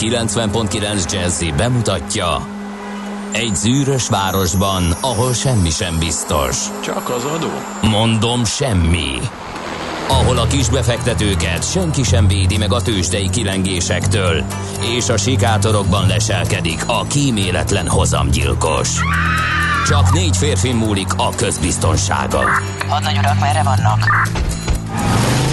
90.9 Jazzy bemutatja: egy zűrös városban, ahol semmi sem biztos. Csak az adó? Mondom, semmi. Ahol a kisbefektetőket senki sem védi meg a tőzsdei kilengésektől, és a sikátorokban leselkedik a kíméletlen hozamgyilkos. Csak 4 férfin múlik a közbiztonsága. Hadnagy urak, merre vannak?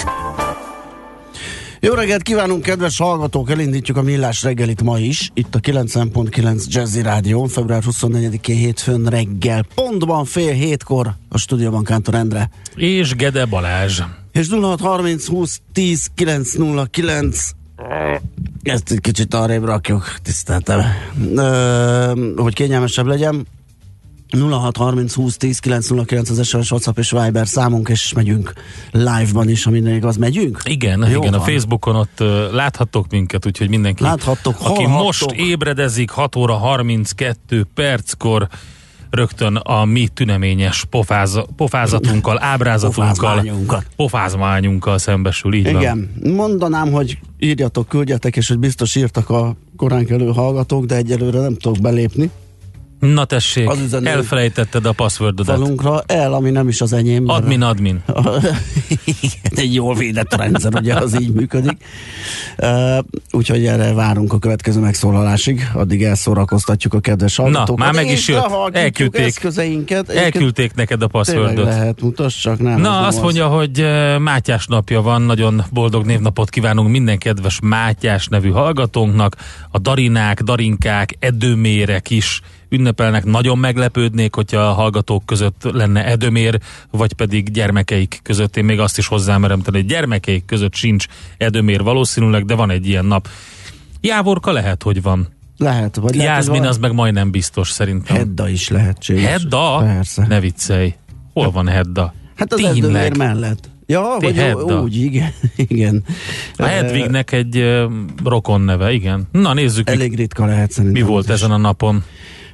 Jó reggelt kívánunk, kedves hallgatók! Elindítjuk a Millás reggelit ma is, itt a 90.9 Jazzy Rádión, február 24-én hétfőn reggel. Pontban 6:30 a stúdióban Kántor Endre. És Gede Balázs. És 0630 20 10 909. Ezt egy kicsit arrébb rakjuk, tiszteltem, hogy kényelmesebb legyen. 0630 20 10 909 az SMS, WhatsApp és Viber számunk, és megyünk live-ban is, ha minden igaz, megyünk? Igen, jó, igen, a Facebookon ott láthattok minket, úgyhogy mindenki, aki most ébredezik 6 óra 32 perckor, rögtön a mi tüneményes pofázatunkkal, ábrázatunkkal, pofázmányunkkal szembesül, így van. Igen, mondanám, hogy írjatok, küldjetek, és hogy biztos írtak a korán kelő hallgatók, de egyelőre nem tudok belépni. Na tessék, elfelejtetted a passwordodat. Falunkra ami nem is az enyém. Admin. Egy jól védett rendszer, ugye, az így működik. Úgyhogy erre várunk a következő megszólalásig. Addig elszórakoztatjuk a kedves hallgatókat. Na, már meg is jött. Elküldték neked a passwordot. Lehet, mutasd csak. Na, azt mondja, hogy Mátyás napja van. Nagyon boldog névnapot kívánunk minden kedves Mátyás nevű hallgatónknak. A darinák, darinkák, edőmérek is ünnepelnek. Nagyon meglepődnék, hogyha a hallgatók között lenne edőmér, vagy pedig gyermekeik között. Én még azt is hozzámerem tenni, hogy gyermekeik között sincs edőmér valószínűleg, de van egy ilyen nap. Jávorka lehet, hogy van. Lehet, vagy Jászmin, lehet, az meg majdnem biztos szerintem. Hedda is lehetséges. Hedda? Persze. Ne viccelj. Hol van Hedda? Hát az edőmér mellett. Ja, úgy, igen. A Hedvignek egy rokon neve, igen. Na, nézzük. Elég ritka lehet szerintem. Mi volt ezen a napon?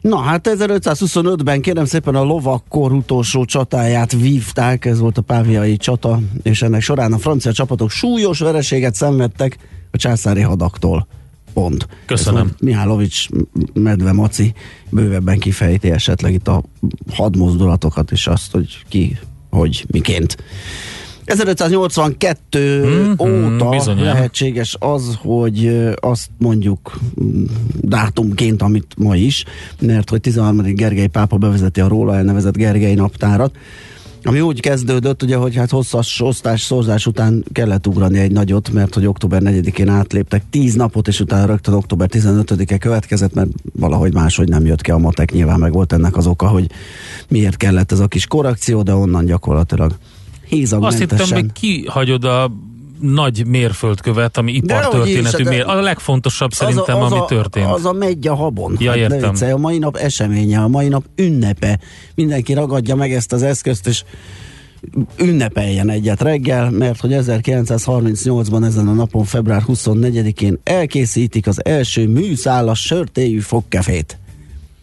Na hát 1525-ben, kérem szépen, a lovakkor utolsó csatáját vívták, ez volt a páviai csata, és ennek során a francia csapatok súlyos vereséget szenvedtek a császári hadaktól. Pont. Köszönöm. Mihálovics Medve Maci bővebben kifejti esetleg itt a hadmozdulatokat, és azt, hogy ki, hogy, miként. 1582 óta bizonyám lehetséges az, hogy azt mondjuk dátumként, amit ma is, mert hogy 13. Gergely Pápa bevezeti a róla elnevezett Gergely Naptárat, ami úgy kezdődött, ugye, hogy hát hosszas szorzás után kellett ugrani egy nagyot, mert hogy október 4-én átléptek 10 napot, és utána rögtön október 15-e következett, mert valahogy máshogy nem jött ki a matek, nyilván meg volt ennek az oka, hogy miért kellett ez a kis korrekció, de onnan gyakorlatilag azt hittem, hogy kihagyod a nagy mérföldkövet, ami ipartörténetű a legfontosabb szerintem, ami történt. Az a megy a habon. Ja, értem. A mai nap eseménye, a mai nap ünnepe. Mindenki ragadja meg ezt az eszközt, és ünnepeljen egyet reggel, mert hogy 1938-ban ezen a napon, február 24-én elkészítik az első műszálas sörtéjű fogkefét.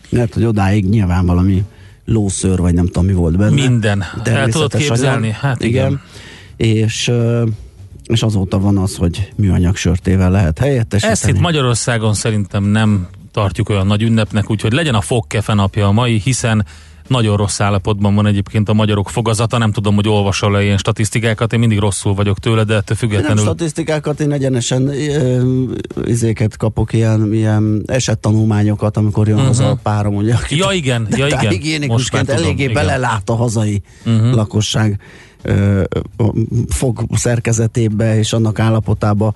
Mert hogy odáig nyilván valami lószőr, vagy nem tudom, mi volt benne. Minden. El tudod képzelni? Hát igen. És azóta van az, hogy műanyag sörtével lehet helyettesíteni. Ezt itt Magyarországon szerintem nem tartjuk olyan nagy ünnepnek, úgyhogy legyen a fogkefe napja a mai, hiszen nagyon rossz állapotban van egyébként a magyarok fogazata. Nem tudom, hogy olvasol-e ilyen statisztikákat, én mindig rosszul vagyok tőle, de ettől függetlenül... Nem statisztikákat, én egyenesen izéket kapok, ilyen esettanulmányokat, amikor jön az a párom, ugye. Ja, igen. Higiénikusként eléggé belelát a hazai lakosság fog szerkezetébe és annak állapotába,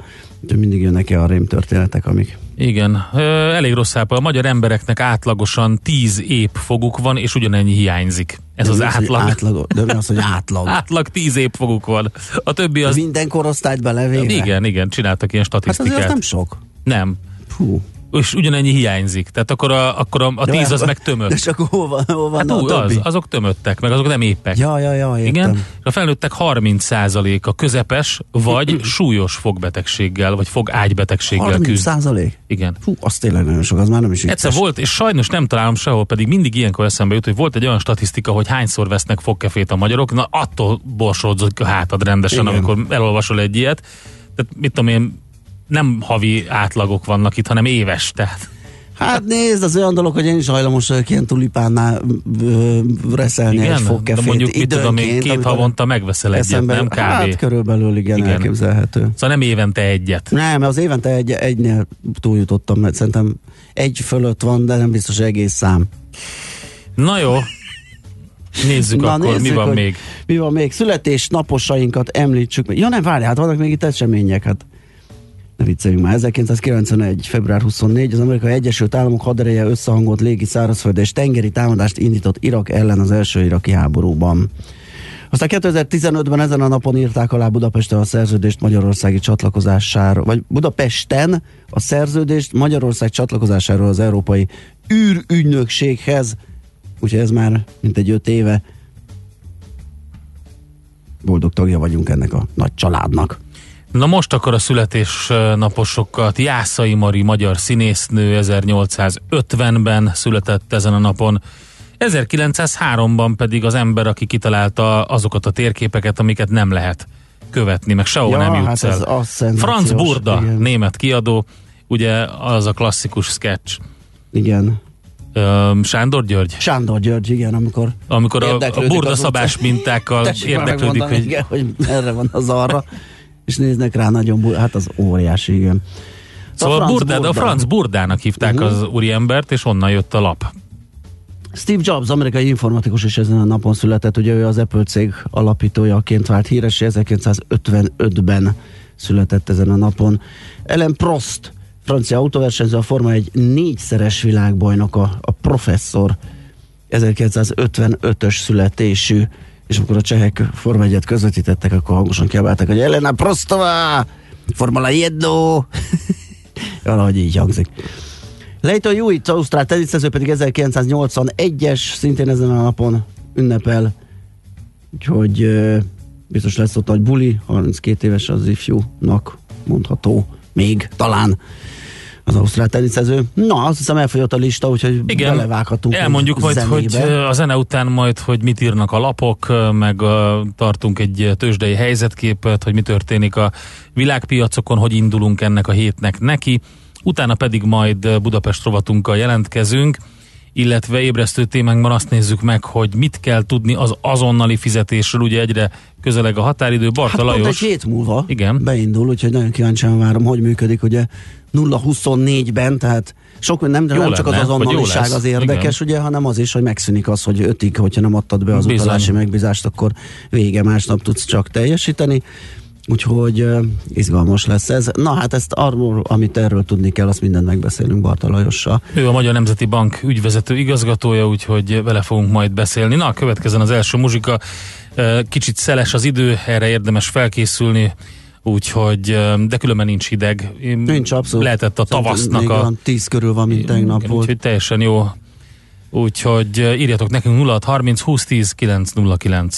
hogy mindig jönnek-e a rémtörténetek, amik... Igen, elég rossz ápa. A magyar embereknek átlagosan 10 ép foguk van, és ugyanennyi hiányzik. Ez de az átlag. De mi az, hogy átlag? Átlag 10 ép foguk van. A többi az... Minden korosztályt belevéve? Igen, igen, csináltak ilyen statisztikát. Hát azért nem sok. Nem. Hú. És ugyanennyi hiányzik. Tehát akkor a 10 az meg tömött. És akkor hol van hát a többi? Azok tömöttek, meg azok nem épek. Ja, értem. Igen? A felnőttek 30%-a közepes, vagy súlyos fogbetegséggel, vagy fogágybetegséggel 30%? küzd. 30%? Igen. Hú, az tényleg nagyon sok, az már nem is vicces. Egyszer volt, és sajnos nem találom sehol, pedig mindig ilyenkor eszembe jut, hogy volt egy olyan statisztika, hogy hányszor vesznek fogkefét a magyarok, na attól borsódzott a hátad rendesen, igen, amikor elolvasol egy ilyet. Tehát mit tudom én, nem havi átlagok vannak itt, hanem éves, tehát. Hát nézd, az olyan dolog, hogy én is hajlamos vagyok ilyen tulipánnál reszelni. Igen, egy fogkefét. Mondjuk itt tudom, még két havonta megveszel egyet, nem kb. Hát körülbelül igen, elképzelhető. Szóval nem évente egyet. Nem, az évente egynél túljutottam, mert szerintem egy fölött van, de nem biztos egész szám. Na jó. Nézzük. Na, akkor, nézzük, mi van még? Mi van még? Születésnaposainkat említsük meg. Ja nem, várj, hát vannak még itt események, hát. Ne vicceljünk már, 1991. február 24. az Amerikai Egyesült Államok hadereje összehangolt légi, szárazföld és tengeri támadást indított Irak ellen az első iraki háborúban. Aztán 2015-ben ezen a napon írták alá Budapesten a szerződést magyarországi csatlakozásáról, vagy Budapesten a szerződést Magyarország csatlakozásáról az Európai űrügynökséghez, úgyhogy ez már mintegy 5 éve. Boldog tagja vagyunk ennek a nagy családnak. Na most akkor a születésnaposokat. Jászai Mari magyar színésznő 1850-ben született ezen a napon. 1903-ban pedig az ember, aki kitalálta azokat a térképeket, amiket nem lehet követni, meg sehol nem jutsz el. Franz Burda, igen, német kiadó, ugye az a klasszikus sketch. Igen. Sándor György? Sándor György, igen, amikor a burdaszabás mintákkal érdeklődik, hogy... Igen, hogy erre van az arra. És néznek rá nagyon, hát az óriási, igen. Szóval a Franz Burdának hívták az úriembert, és onnan jött a lap. Steve Jobs, amerikai informatikus, is ezen a napon született, ugye ő az Apple cég alapítójaként vált híressé, 1955-ben született ezen a napon. Alain Prost, francia autóversenyző, a Forma 1 négyszeres világbajnoka, a professzor, 1955-ös születésű. És amikor a csehek Forma 1-et közvetítettek, akkor hangosan kiabálták, hogy Elena Prostová! Formula 1! Valahogy így hangzik. Leighton Hewitt, ausztrál teniszező, pedig 1981-es, szintén ezen a napon ünnepel. Úgyhogy biztos lesz ott nagy buli, 32 éves az ifjúnak mondható még talán az ausztrál teniszező. Na, azt hiszem elfogyott a lista, úgyhogy igen, belevághatunk. Elmondjuk majd, hogy a zene után majd, hogy mit írnak a lapok, meg tartunk egy tőzsdei helyzetképet, hogy mi történik a világpiacokon, hogy indulunk ennek a hétnek neki. Utána pedig majd Budapest rovatunkkal jelentkezünk, illetve ébresztő témánkban azt nézzük meg, hogy mit kell tudni az azonnali fizetésről, ugye egyre közeleg a határidő. Bartha Lajos. Hát pont egy hét múlva beindul, úgyhogy nagyon kíváncsian várom, hogy működik, ugye 0-24-ben, tehát sok nem, nem csak az azonnaliság az érdekes, ugye, hanem az is, hogy megszűnik az, hogy 5-ig, hogyha nem adtad be az utalási megbízást, akkor vége, másnap tudsz csak teljesíteni. Úgyhogy izgalmas lesz ez. Na hát ezt arról, amit erről tudni kell, azt mindent megbeszélünk Bartha Lajossal. Ő a Magyar Nemzeti Bank ügyvezető igazgatója, úgyhogy vele fogunk majd beszélni. Na, következzen az első muzsika. Kicsit szeles az idő, erre érdemes felkészülni, úgyhogy, de különben nincs hideg. Nincs, abszolút. Lehetett a tavasznak a... 10 körül van, mint tegnap volt. Úgyhogy teljesen jó. Úgyhogy írjatok nekünk 0630 20 10 909.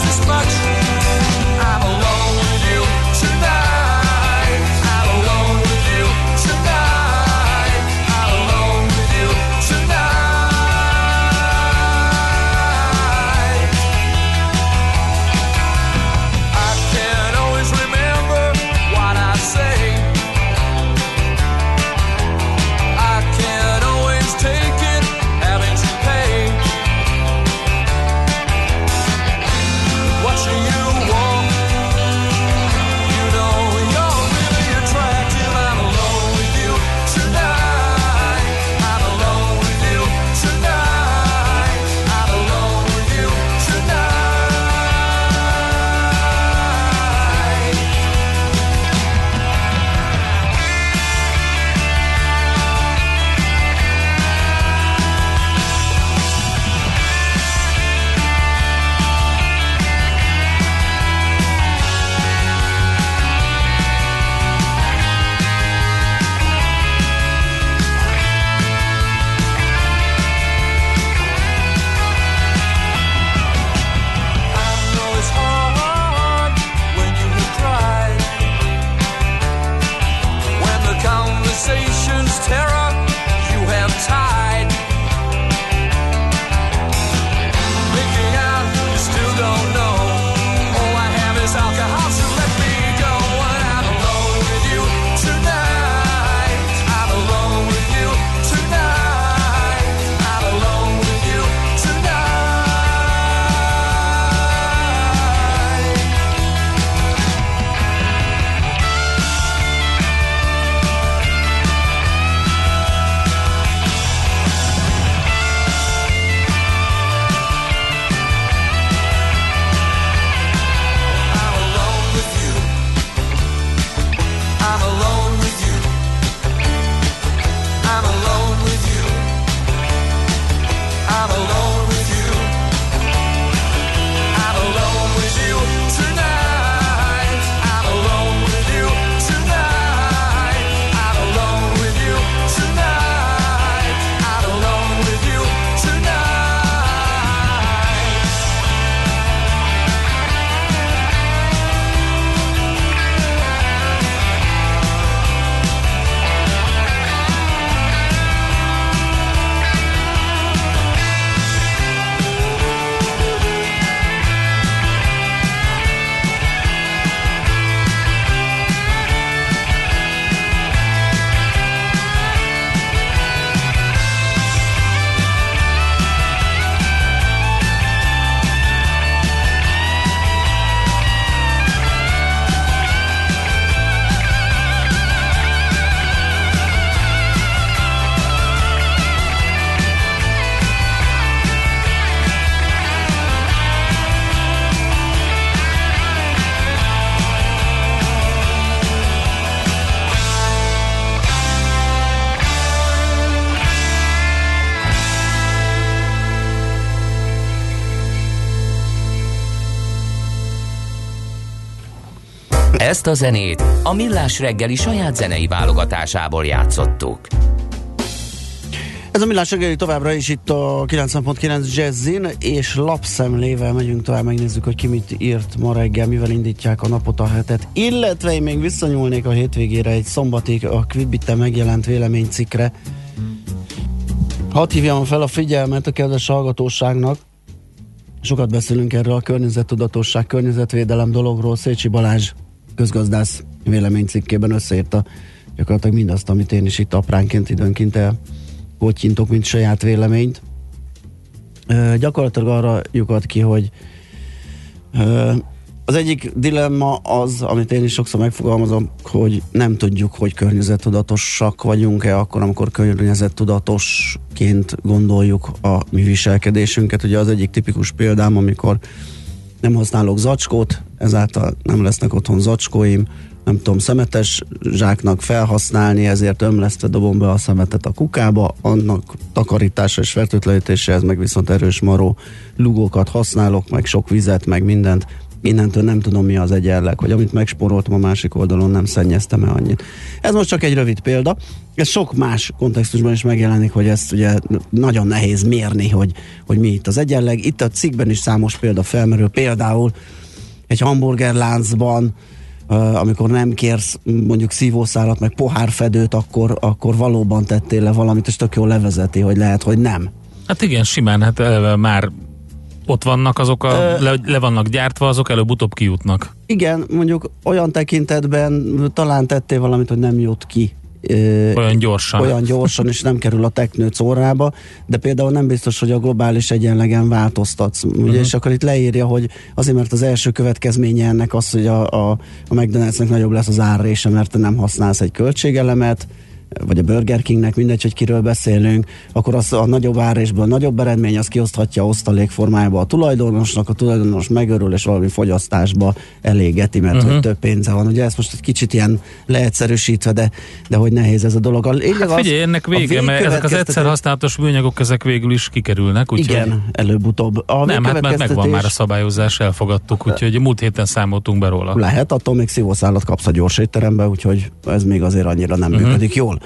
This much, I'm alone with you tonight. Ezt a zenét a Millás reggeli saját zenei válogatásából játszottuk. Ez a Millás reggeli továbbra is itt a 90.9 Jazzin, és lapszemlével megyünk tovább, megnézzük, hogy ki mit írt ma reggel, mivel indítják a napot, a hetet. Illetve én még visszanyúlnék a hétvégére, egy szombatig a Quibbitten megjelent véleménycikkre. Hadd hívjam fel a figyelmet a kedves hallgatóságnak. Sokat beszélünk erről a környezettudatosság, környezetvédelem dologról. Szécsi Balázs közgazdász véleménycikkében összeírta gyakorlatilag mindazt, amit én is itt apránként időnként elkottyintok, mint saját véleményt. Gyakorlatilag arra lyukad ki, hogy az egyik dilemma az, amit én is sokszor megfogalmazom, hogy nem tudjuk, hogy környezettudatosak vagyunk-e akkor, amikor környezettudatosként gondoljuk a mi viselkedésünket. Ugye az egyik tipikus példám, amikor nem használok zacskót, ezáltal nem lesznek otthon zacskóim, nem tudom szemetes zsáknak felhasználni, ezért ömlesztve dobom be a szemetet a kukába, annak takarítása és fertőtlenítése, ez meg viszont erős maró lugókat használok, meg sok vizet, meg mindent. Innentől nem tudom, mi az egyenleg, hogy amit megspóroltam a másik oldalon, nem szennyeztem-e annyit. Ez most csak egy rövid példa. Ez sok más kontextusban is megjelenik, hogy ezt ugye nagyon nehéz mérni, hogy mi itt az egyenleg. Itt a cikkben is számos példa felmerül. Például egy hamburgerláncban, amikor nem kérsz mondjuk szívószálat, meg pohárfedőt, akkor valóban tettél le valamit, és tök jól levezeti, hogy lehet, hogy nem. Hát igen, simán, hát már ott vannak azok, le vannak gyártva, azok előbb-utóbb kijutnak. Igen, mondjuk olyan tekintetben talán tettél valamit, hogy nem jut ki. Olyan gyorsan, és nem kerül a teknőc órába, de például nem biztos, hogy a globális egyenlegen változtatsz. Ugye, és akkor itt leírja, hogy azért, mert az első következménye ennek az, hogy a McDonald's-nek nagyobb lesz az árrése, mert te nem használsz egy költségelemet, vagy a Burger Kingnek, mindegy, hogy kiről beszélünk, akkor az a nagyobb árésből nagyobb eredmény, az kioszthatja osztalék formájába a tulajdonosnak, a tulajdonos megörül, és valami fogyasztásba elégeti, mert hogy több pénze van. Ugye ez most egy kicsit ilyen leegyszerűsítve, de hogy nehéz ez a dolog. Hát figyelj, ennek vége, mert ezek az egyszer használatos műanyagok, ezek végül is kikerülnek. Igen, előbb-utóbb. Nem, hát már megvan már a szabályozás, elfogadtuk, úgyhogy múlt héten számoltunk be róla. Lehet, attól még szívószálat kapsz a gyors étterembe, úgyhogy ez még azért annyira nem működik jól.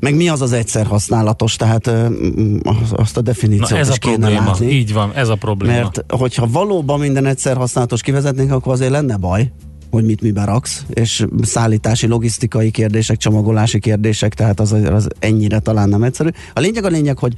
Meg mi az az egyszer használatos, tehát azt a definíciót is kéne látni. Így van, ez a probléma. Mert hogyha valóban minden egyszer használatos kivezetnénk, akkor azért lenne baj, hogy mit mibe raksz, és szállítási, logisztikai kérdések, csomagolási kérdések, tehát az ennyire talán nem egyszerű. A lényeg, hogy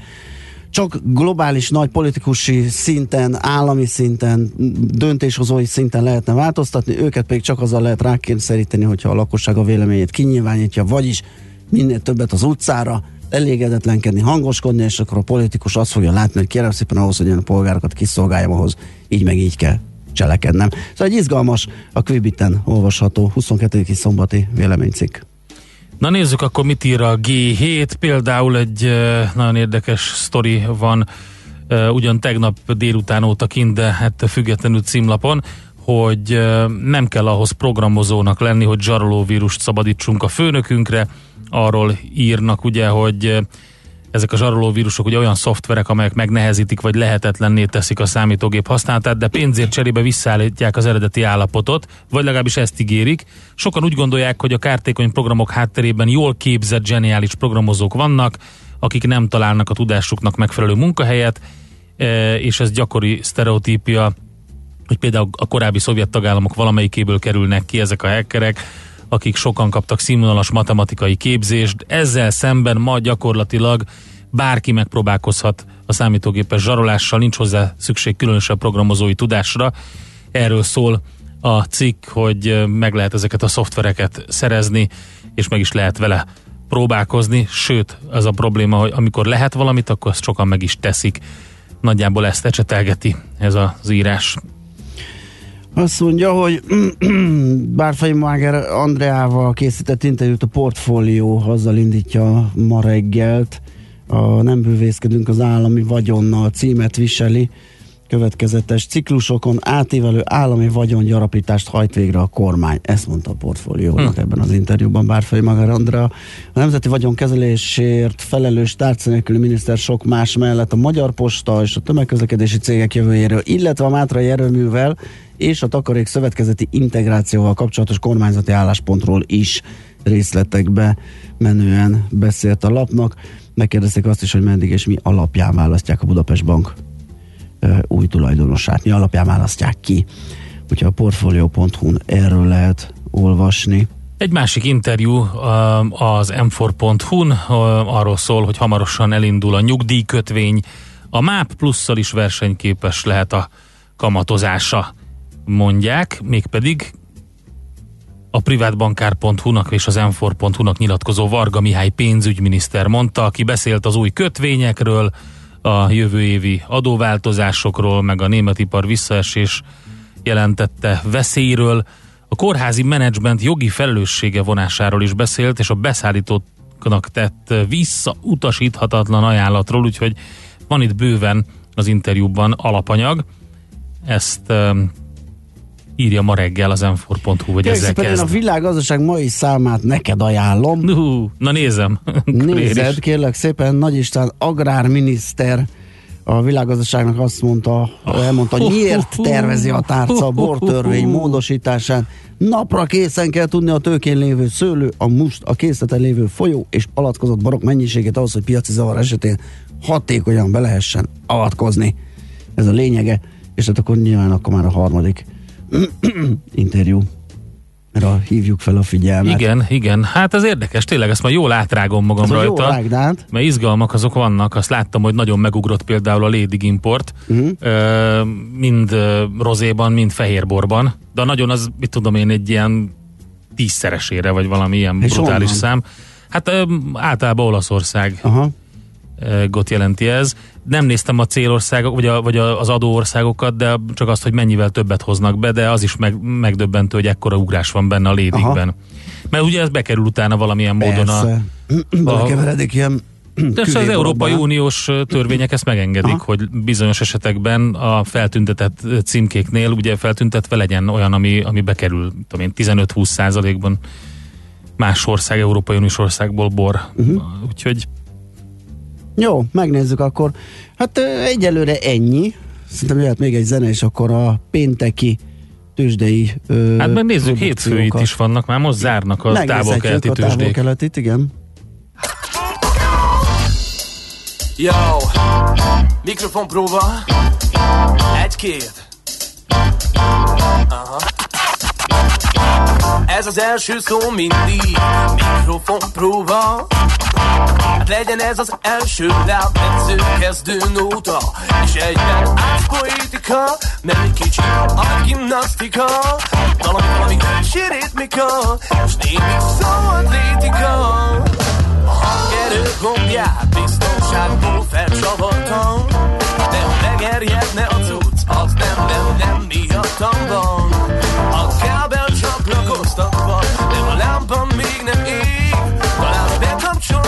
csak globális, nagy politikusi szinten, állami szinten, döntéshozói szinten lehetne változtatni, őket pedig csak azzal lehet rákényszeríteni, hogyha a lakosság a véleményét kinyilvánítja, vagyis minél többet az utcára, elégedetlenkedni, hangoskodni, és akkor a politikus azt fogja látni, hogy kérem szépen ahhoz, hogy én a polgárokat kiszolgáljam, ahhoz így meg így kell cselekednem. Szóval egy izgalmas, a Quibbitten olvasható 22. szombati véleménycikk. Na nézzük akkor, mit ír a G7, például egy nagyon érdekes sztori van, ugyan tegnap délután óta kint, de hát függetlenül címlapon, hogy nem kell ahhoz programozónak lenni, hogy zsarolóvírust szabadítsunk a főnökünkre. Arról írnak ugye, hogy ezek a zsarolóvírusok ugye olyan szoftverek, amelyek megnehezítik vagy lehetetlenné teszik a számítógép használatát, de pénzért cserébe visszaállítják az eredeti állapotot, vagy legalábbis ezt ígérik. Sokan úgy gondolják, hogy a kártékony programok hátterében jól képzett, zseniális programozók vannak, akik nem találnak a tudásuknak megfelelő munkahelyet, és ez gyakori sztereotípia, hogy például a korábbi szovjet tagállamok valamelyikéből kerülnek ki ezek a hackerek, akik sokan kaptak színvonalas matematikai képzést. Ezzel szemben ma gyakorlatilag bárki megpróbálkozhat a számítógépes zsarolással, nincs hozzá szükség különösebb programozói tudásra. Erről szól a cikk, hogy meg lehet ezeket a szoftvereket szerezni, és meg is lehet vele próbálkozni, sőt, az a probléma, hogy amikor lehet valamit, akkor azt sokan meg is teszik. Nagyjából ezt ecsetelgeti ez az írás. Azt mondja, hogy Bártfai-Mager Andreával készített interjút a Portfólió, azzal indítja ma reggelt. Nem bűvészkedünk az állami vagyonnal címet viseli következetes ciklusokon átívelő állami vagyongyarapítást hajt végre a kormány. Ezt mondta a Portfóliónak ebben az interjúban Bártfai-Mager Andrea. A nemzeti vagyonkezelésért felelős tárca nélküli miniszter sok más mellett a Magyar Posta és a tömegközlekedési cégek jövőjéről, illetve a Mátrai erőművel és a takarék szövetkezeti integrációval kapcsolatos kormányzati álláspontról is részletekbe menően beszélt a lapnak. Megkérdezték azt is, hogy meddig és mi alapján választják a Budapest Bank új tulajdonosát, mi alapján választják ki. Úgyhogy a portfolio.hu-n erről lehet olvasni. Egy másik interjú az m4.hu-n arról szól, hogy hamarosan elindul a nyugdíjkötvény. A MÁP plusszal is versenyképes lehet a kamatozása, mondják, mégpedig a privátbankár.hu-nak és az m4.hu-nak nyilatkozó Varga Mihály pénzügyminiszter mondta, aki beszélt az új kötvényekről, a jövő évi adóváltozásokról, meg a német ipar visszaesés jelentette veszélyről. A kórházi menedzsment jogi felelőssége vonásáról is beszélt, és a beszállítóknak tett visszautasíthatatlan ajánlatról, úgyhogy van itt bőven az interjúban alapanyag. Ezt írja ma reggel az m4.hu, vagy ezzel kezd. A világgazdaság mai számát neked ajánlom. Na nézem. Nézed, kérlek szépen. Nagy István agrárminiszter a világgazdaságnak azt mondta, elmondta, miért tervezi a tárca a bortörvény módosításán. Napra készen kell tudni a tőkén lévő szőlő, a must, a készleten lévő folyó és palackozott borok mennyiségét ahhoz, hogy piaci zavar esetén hatékonyan be lehessen avatkozni. Ez a lényege. És hát akkor nyilván akkor már a harmadik interjúra hívjuk fel a figyelmet. Igen, hát ez érdekes, tényleg ezt már jól átrágom magam ez rajta. Jól rágnád. Mert izgalmak azok vannak, azt láttam, hogy nagyon megugrott például a Lady Import, mind rozéban, mind fehérborban, de nagyon az, mit tudom én, egy ilyen 10-szeresére, vagy valami ilyen és brutális onnan? Szám. Hát általában Olaszország. Aha. Got jelenti ez. Nem néztem a célországok, vagy az adóországokat, de csak azt, hogy mennyivel többet hoznak be, de az is megdöbbentő, hogy ekkora ugrás van benne a lédikben. Mert ugye ez bekerül utána valamilyen persze. módon belekeveredik ilyen persze az Európai Uniós törvények ezt megengedik, hogy bizonyos esetekben a feltüntetett címkéknél ugye feltüntetve legyen olyan, ami bekerül 15-20%-ban más ország, Európai Uniós országból bor. Úgyhogy jó, megnézzük akkor. Hát egyelőre ennyi. Szerintem jöhet még egy zene, és akkor a pénteki tőzsdei hát meg nézzük, hétfőit is vannak, már most zárnak a távol-keleti tőzsdék. Távol-keletit, igen. Jó, mikrofon próba. Egy-két. Aha. Ez az első szó mindig. Mikrofon próba. Hát legyen ez az első lábmetsző kezdő nóta, és egyben átpolitika, nem egy kicsit agymnasztika, valami önsérétmika, és némi szabad rétika. A hangerő gombját biztonságból felcsavartam, de ha megerjedne a cucc, az nem miattam van. A kábel csak rakoztatva, de a lámpa még nem ég, talán bekapcsolnám.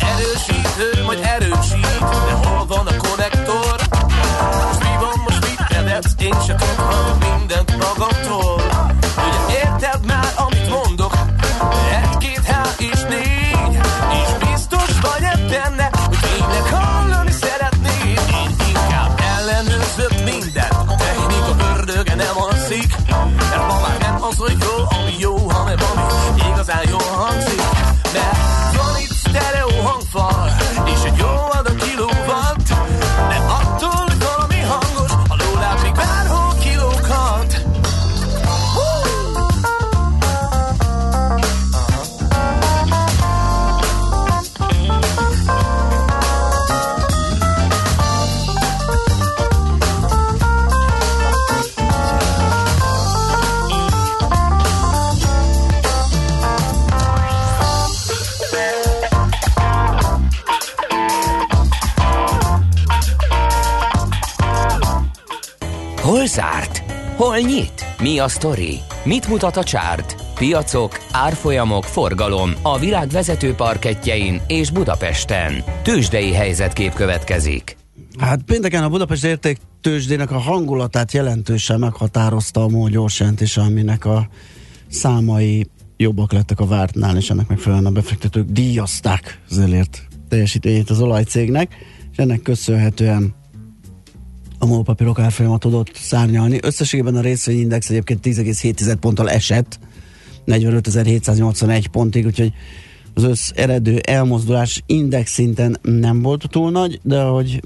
Majd erősítő, majd erő. Hol zárt? Hol nyit? Mi a sztori? Mit mutat a csárt? Piacok, árfolyamok, forgalom a világ vezető parkettjein és Budapesten. Tőzsdei helyzetkép következik. Hát pénteken a Budapest értéktőzsdének a hangulatát jelentősen meghatározta a MOL gyors jelentése, aminek a számai jobbak lettek a vártnál, és ennek megfelelően a befektetők díjazták az elért teljesítményét az olajcégnek, és ennek köszönhetően a MOL papírok árfolyama tudott szárnyalni. Összességében a részvényindex egyébként 10,7 ponttal esett 45.781 pontig, úgyhogy az összeredő elmozdulás index szinten nem volt túl nagy, de ahogy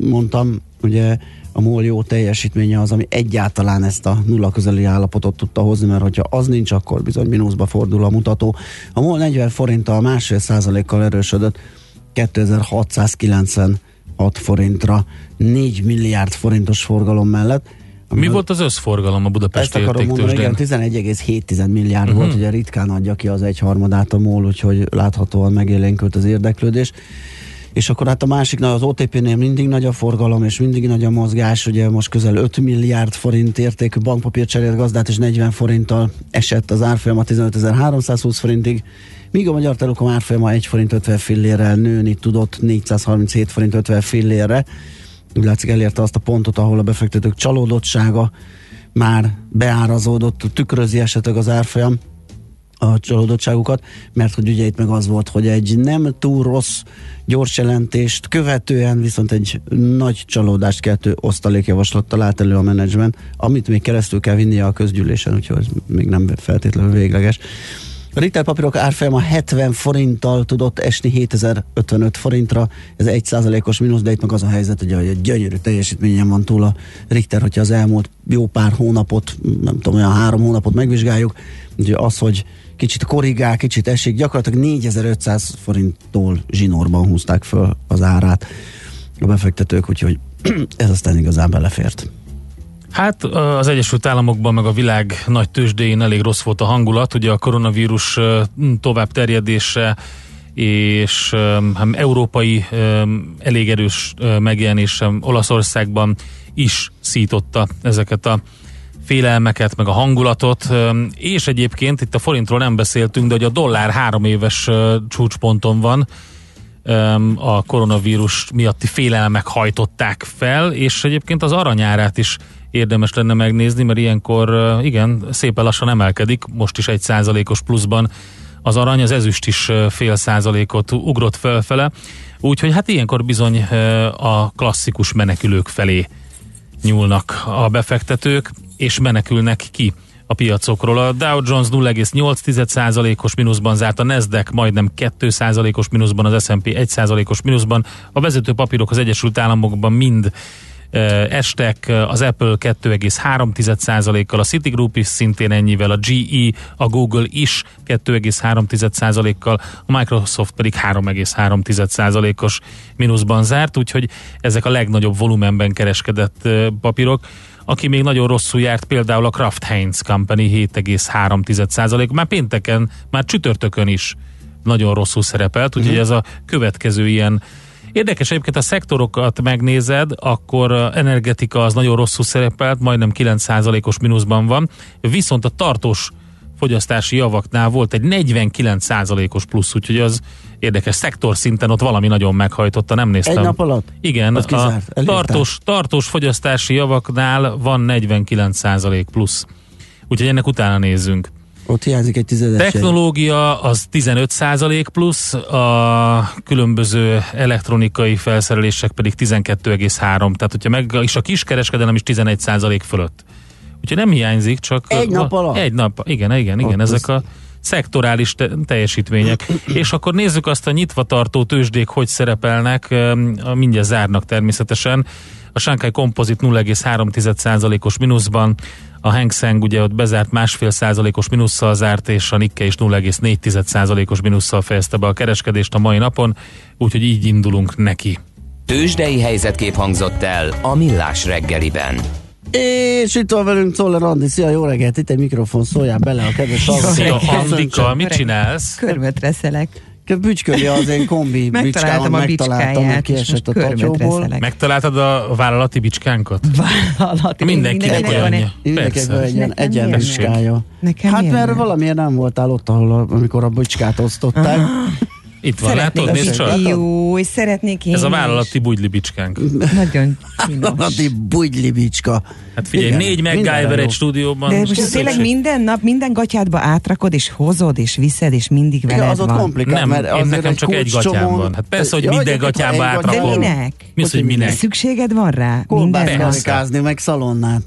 mondtam, ugye a MOL jó teljesítménye az, ami egyáltalán ezt a nulla közeli állapotot tudta hozni, mert hogyha az nincs, akkor bizony mínuszba fordul a mutató. A MOL 40 forinttal 1,5%-kal erősödött 2696 forintra 4 milliárd forintos forgalom mellett. Mi volt az összforgalom a Budapest értéktőzsdén? 11,7 milliárd volt, ugye ritkán adja ki az egyharmadát a MOL, úgyhogy láthatóan megélénkült az érdeklődés. És akkor hát a másik, az OTP-nél mindig nagy a forgalom, és mindig nagy a mozgás, ugye most közel 5 milliárd forint értékű bankpapír cserélt gazdát, és 40 forinttal esett az árfolyama 15.320 forintig, míg a Magyar Telekom árfolyama 1 forint 50 fillérrel nőni tudott 437 forint 50 fillérre. Úgy látszik, elérte azt a pontot, ahol a befektetők csalódottsága már beárazódott, tükrözi esetleg az árfolyam a csalódottságukat, mert hogy ugye itt meg az volt, hogy egy nem túl rossz gyors jelentést követően viszont egy nagy csalódást keltő osztalékjavaslattal állt elő a menedzsment, amit még keresztül kell vinnie a közgyűlésen, úgyhogy ez még nem feltétlenül végleges. A Richter papírok árfolyama 70 forinttal tudott esni 7055 forintra, ez 1%-os mínusz, de itt meg az a helyzet, hogy a gyönyörű teljesítményen van túl a Richter, hogyha az elmúlt jó pár hónapot, nem tudom, olyan 3 hónapot megvizsgáljuk, ugye az, hogy kicsit korrigál, kicsit esik, gyakorlatilag 4500 forinttól zsinórban húzták föl az árát a befektetők, úgyhogy ez aztán igazán belefért. Hát az Egyesült Államokban meg a világ nagy tőzsdéjén elég rossz volt a hangulat, ugye a koronavírus tovább terjedése és európai elég erős megjelenése Olaszországban is szította ezeket a félelmeket, meg a hangulatot, és egyébként itt a forintról nem beszéltünk, de hogy a dollár 3 éves csúcsponton van, a koronavírus miatti félelmek hajtották fel, és egyébként az aranyárát is érdemes lenne megnézni, mert ilyenkor igen, szépen lassan emelkedik, most is 1%-os pluszban az arany, az ezüst is fél százalékot ugrott felfele, úgyhogy hát ilyenkor bizony a klasszikus menekülők felé nyúlnak a befektetők, és menekülnek ki a piacokról. A Dow Jones 0,8%-os mínuszban zárt, a Nasdaq majdnem 2%-os mínuszban, az S&P 1%-os mínuszban, a vezető papírok az Egyesült Államokban mind estek, az Apple 2,3%-kal, a Citigroup is szintén ennyivel, a GE, a Google is 2,3%-kal, a Microsoft pedig 3,3%-os mínuszban zárt, úgyhogy ezek a legnagyobb volumenben kereskedett papírok. Aki még nagyon rosszul járt, például a Kraft Heinz Company 7,3%, már pénteken, már csütörtökön is nagyon rosszul szerepelt, úgyhogy ez a következő ilyen érdekes. Egyébként a szektorokat megnézed, akkor energetika az nagyon rosszul szerepelt, majdnem 9%-os mínuszban van, viszont a tartós fogyasztási javaknál volt egy 49%-os plusz, úgyhogy az érdekes, szektor szinten ott valami nagyon meghajtotta, nem néztem. Egy nap alatt? Igen, a tartós fogyasztási javaknál van 49% plusz. Úgyhogy ennek utána nézzünk. Ott hiányzik egy tizedes. Technológia az 15% plusz, a különböző elektronikai felszerelések pedig 12,3%, tehát hogyha meg is a kiskereskedelem is 11% fölött. Úgyhogy nem hiányzik, csak... Egy nap alatt? Egy nap, igen, ezek a szektorális teljesítmények. És akkor nézzük azt, a nyitva tartó tőzsdék hogy szerepelnek, mindjárt zárnak természetesen. A Shanghai Composite 0,3%-os mínuszban, a Hang Seng ugye ott bezárt, 1,5%-os mínusszal zárt, és a Nikkei is 0,4%-os mínusszal fejezte be a kereskedést a mai napon, úgyhogy így indulunk neki. Tőzsdei helyzetkép hangzott el a Millás reggeliben. És itt van velünk Czoller Andi. Szia, jó reggelt! Itt egy mikrofon, szóljál bele a kedves hallgatóknak. Szia, Andika, mit csinálsz? Körmöt reszelek. Bücsköli az én kombi bicskámat, megtaláltam, hogy kiesett a tatyóból. Megtaláltad a vállalati bicskánkat? Vállalati. Mindenkinek olyan egyen bicskája. Hát mert valamiért nem voltál ott, ahol amikor a bicskát osztották. Itt van, szeretnék látod, nézd csak. Jó, szeretnék én. Ez a vállalati bugylibicskánk. Nagyon kínos. Vállalati bugylibicska. Hát figyelj, igen, 4 MacGyver egy stúdióban. De most tényleg minden nap, minden gatyádba átrakod, és hozod, és viszed, és mindig veled az van. Komplikál, nem, én nekem csak egy gatyám van. Hát persze, hogy minden gatyámba átrakom. De minek? Mi az, hogy minek? Szükséged van rá? Kolbászt karikázni, meg szalonnát.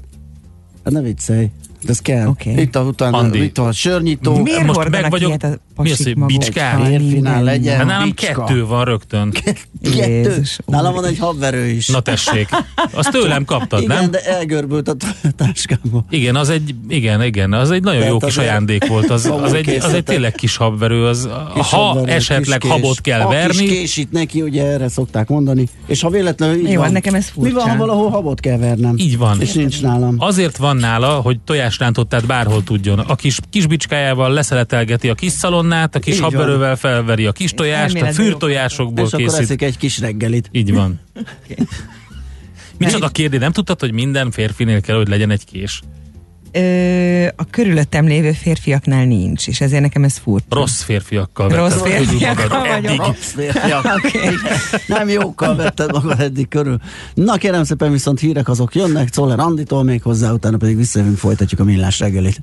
Ne viccelj. Ez kell. Okay. Itt a utána, itt a sörnyító. Miért most meg vagyok, ilyet a pasik maguk? Férfinál legyen. Hát nálam bicska. 2 van rögtön. 2? Nálam van egy habverő is. Na tessék. Azt tőlem kaptad, igen, nem? Igen, de elgörbült a táskámba. Igen, az egy, igen, az egy nagyon jó kis ajándék volt. Az egy tényleg kis habverő. Ha esetleg habot kell verni. A kis késít neki, ugye erre szokták mondani. És ha véletlenül így van. Mi van, ha valahol habot kell vernem? Így van. És nincs nálam. Azért van nála, hogy tojás rántottát bárhol tudjon. A kis bicskájával leszeletelgeti a kis szalonnát, a kis habverővel felveri a kis tojást, a fűrtojásokból készít. És akkor eszik egy kis reggelit. Így van. Okay. Micsoda kérdés, nem tudtad, hogy minden férfinél kell, hogy legyen egy kés? A körülöttem lévő férfiaknál nincs, és ezért nekem ez furcsa. Rossz férfiakkal vetted. Rossz férfiakkal. Okay. Nem jókkal vetted magad eddig körül. Na kérem szépen, viszont hírek azok jönnek, Czoller Anditól még hozzá, utána pedig visszajövünk, folytatjuk a Millás reggelit.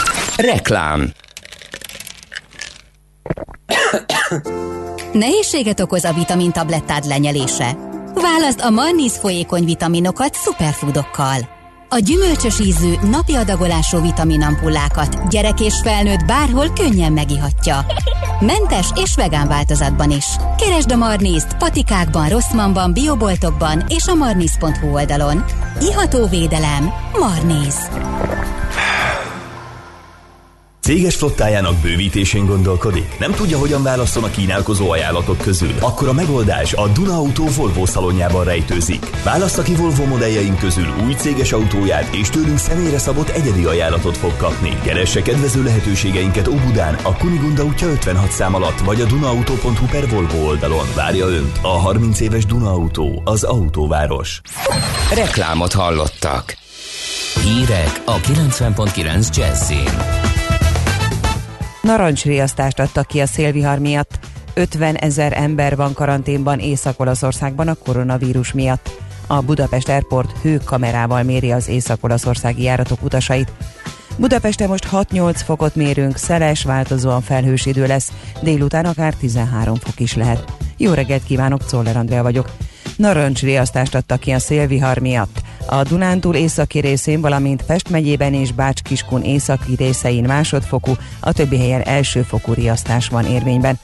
Reklám. Nehézséget okoz a vitamintablettád lenyelése? Válaszd a Marnész folyékony vitaminokat szuperfoodokkal. A gyümölcsös ízű, napi adagolású vitaminampullákat gyerek és felnőtt bárhol könnyen megihatja. Mentes és vegán változatban is. Keresd a Marnészt patikákban, Rossmannban, bioboltokban és a marnész.hu oldalon. Iható védelem. Marnész. Céges flottájának bővítésén gondolkodik? Nem tudja, hogyan válasszon a kínálkozó ajánlatok közül? Akkor a megoldás a Duna Autó Volvo szalonjában rejtőzik. Válassza ki Volvo modelljeink közül új céges autóját, és tőlünk személyre szabott egyedi ajánlatot fog kapni. Keresse kedvező lehetőségeinket Óbudán, a Kunigunda útja 56 szám alatt, vagy a dunaautó.hu/volvo oldalon. Várja önt a 30 éves Duna Autó, az autóváros. Reklámot hallottak. Hírek a 90.9 Jazzin. Narancsriasztást adtak ki a szélvihar miatt. 50 000 ember van karanténban Észak-Olaszországban a koronavírus miatt. A Budapest Airport hőkamerával méri az észak-olaszországi járatok utasait. Budapesten most 6-8 fokot mérünk, szeles, változóan felhős idő lesz. Délután akár 13 fok is lehet. Jó reggelt kívánok, Czoller Andrea vagyok. Narancsriasztást adtak ki a szélvihar miatt. A Dunántúl északi részén, valamint Pest megyében és Bács-Kiskun északi részein másodfokú, a többi helyen elsőfokú riasztás van érvényben.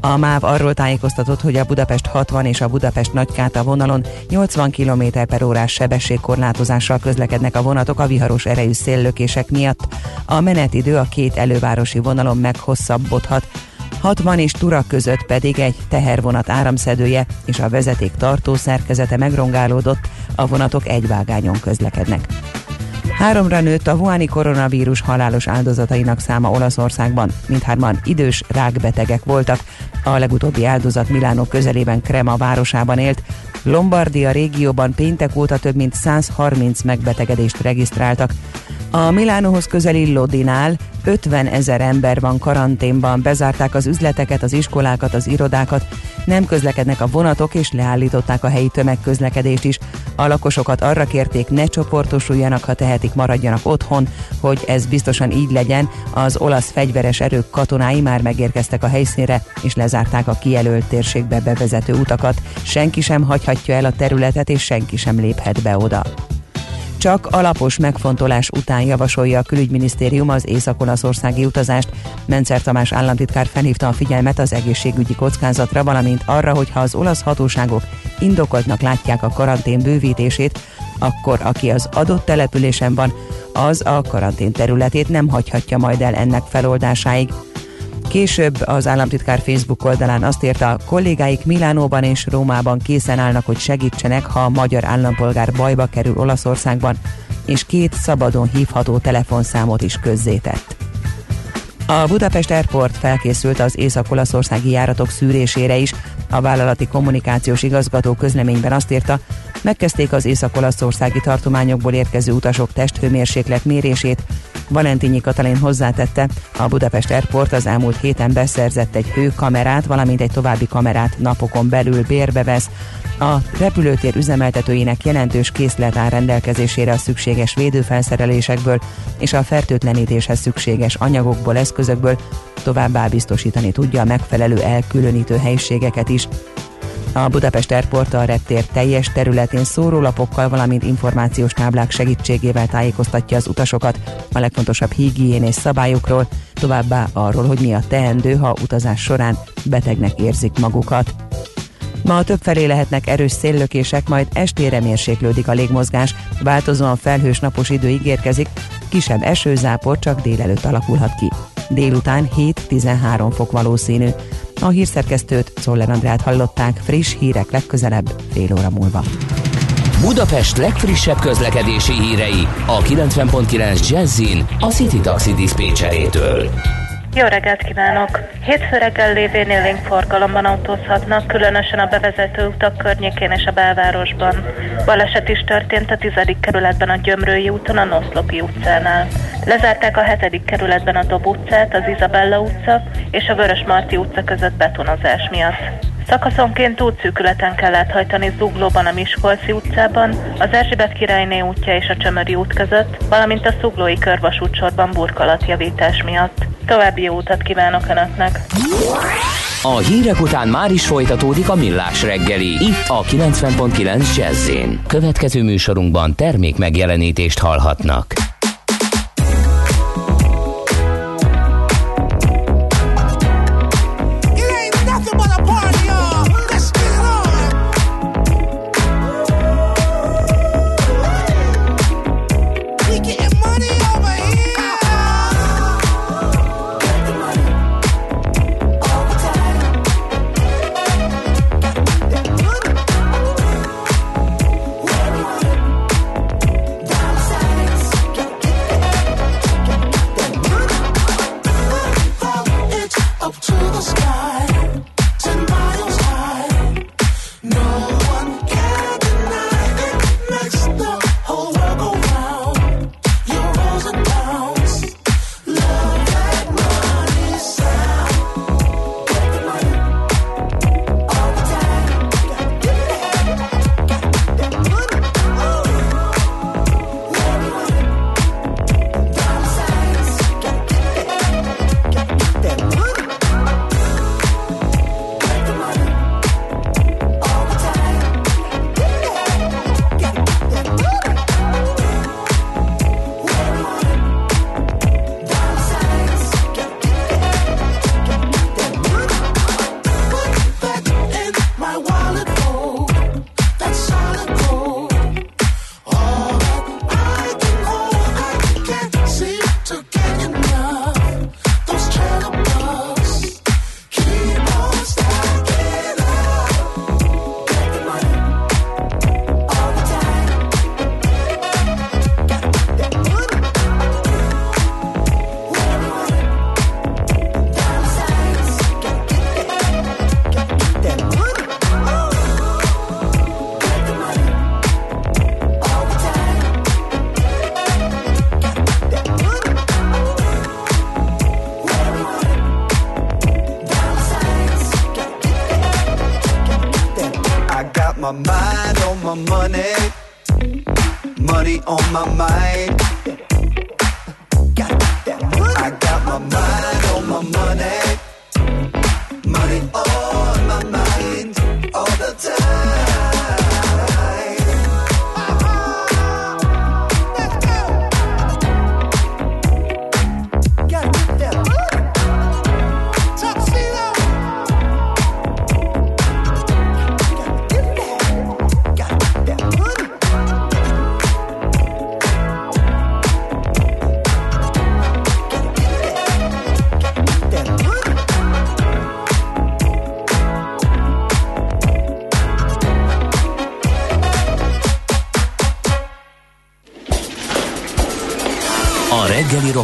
A MÁV arról tájékoztatott, hogy a Budapest 60 és a Budapest Nagykáta vonalon 80 km/h sebességkorlátozással közlekednek a vonatok a viharos erejű széllökések miatt. A menetidő a 2 elővárosi vonalon meghosszabbodhat. 60 és Tura között pedig egy tehervonat áramszedője és a vezeték tartó szerkezete megrongálódott, a vonatok egyvágányon közlekednek. 3-ra nőtt a wuhani koronavírus halálos áldozatainak száma Olaszországban, mindhárman idős rákbetegek voltak. A legutóbbi áldozat Milánó közelében Crema városában élt. Lombardia régióban péntek óta több mint 130 megbetegedést regisztráltak. A Milánóhoz közeli Lodinál 50 000 ember van karanténban, bezárták az üzleteket, az iskolákat, az irodákat, nem közlekednek a vonatok és leállították a helyi tömegközlekedést is. A lakosokat arra kérték, ne csoportosuljanak, ha tehetik, maradjanak otthon, hogy ez biztosan így legyen. Az olasz fegyveres erők katonái már megérkeztek a helyszínre és lezárták a kijelölt térségbe bevezető utakat. Senki sem hagyhatja el a területet és senki sem léphet be oda. csak alapos megfontolás után javasolja a külügyminisztérium az észak-olaszországi utazást. Mencer Tamás államtitkár felhívta a figyelmet az egészségügyi kockázatra, valamint arra, hogy ha az olasz hatóságok indokoltnak látják a karantén bővítését, akkor aki az adott településen van, az a karantén területét nem hagyhatja majd el ennek feloldásáig. Később az államtitkár Facebook oldalán azt írta, kollégáik Milánóban és Rómában készen állnak, hogy segítsenek, ha a magyar állampolgár bajba kerül Olaszországban, és 2 szabadon hívható telefonszámot is közzétett. A Budapest Airport felkészült az észak-olaszországi járatok szűrésére is. A vállalati kommunikációs igazgató közleményben azt írta, megkezdték az észak-olaszországi tartományokból érkező utasok testhőmérséklet mérését. Valentinyi Katalin hozzátette, a Budapest Airport az elmúlt héten beszerzett egy hőkamerát, valamint egy további kamerát napokon belül bérbe vesz. A repülőtér üzemeltetőinek jelentős készlet áll rendelkezésére a szükséges védőfelszerelésekből és a fertőtlenítéshez szükséges anyagokból, eszközökből, továbbá biztosítani tudja a megfelelő elkülönítő helyiségeket is. A Budapest Airport a reptér teljes területén szórólapokkal, valamint információs táblák segítségével tájékoztatja az utasokat a legfontosabb higiénés szabályokról, továbbá arról, hogy mi a teendő, ha utazás során betegnek érzik magukat. Ma többfelé lehetnek erős széllökések, majd estére mérséklődik a légmozgás, változóan felhős napos idő ígérkezik, kisebb esőzápor csak délelőtt alakulhat ki. Délután 7-13 fok valószínű. A hírszerkesztőt, Czoller Andrát hallották, friss hírek legközelebb, fél óra múlva. Budapest legfrissebb közlekedési hírei a 90.9 Jazzin a City Taxi diszpécserétől. Jó reggelt kívánok! Hétfő reggel lévén élénk forgalomban autózhatnak, különösen a bevezető utak környékén és a belvárosban. Baleset is történt a 10. kerületben a Gyömrői úton, a Noszlopi utcánál. Lezárták a 7. kerületben a Dob utcát, az Izabella utca és a Vörösmarty utca között betonozás miatt. Szakaszonként útszűkületen kell áthajtani Zuglóban a Miskolci utcában, az Erzsébet királyné útja és a Csömöri út között, valamint a Zuglói körvasútsorban burkolatjavítás miatt. További jó utat kívánok Önöknek! A hírek után már is folytatódik a Millás reggeli, itt a 90.9 Jazz-én. Következő műsorunkban termék megjelenítést hallhatnak. A reggeli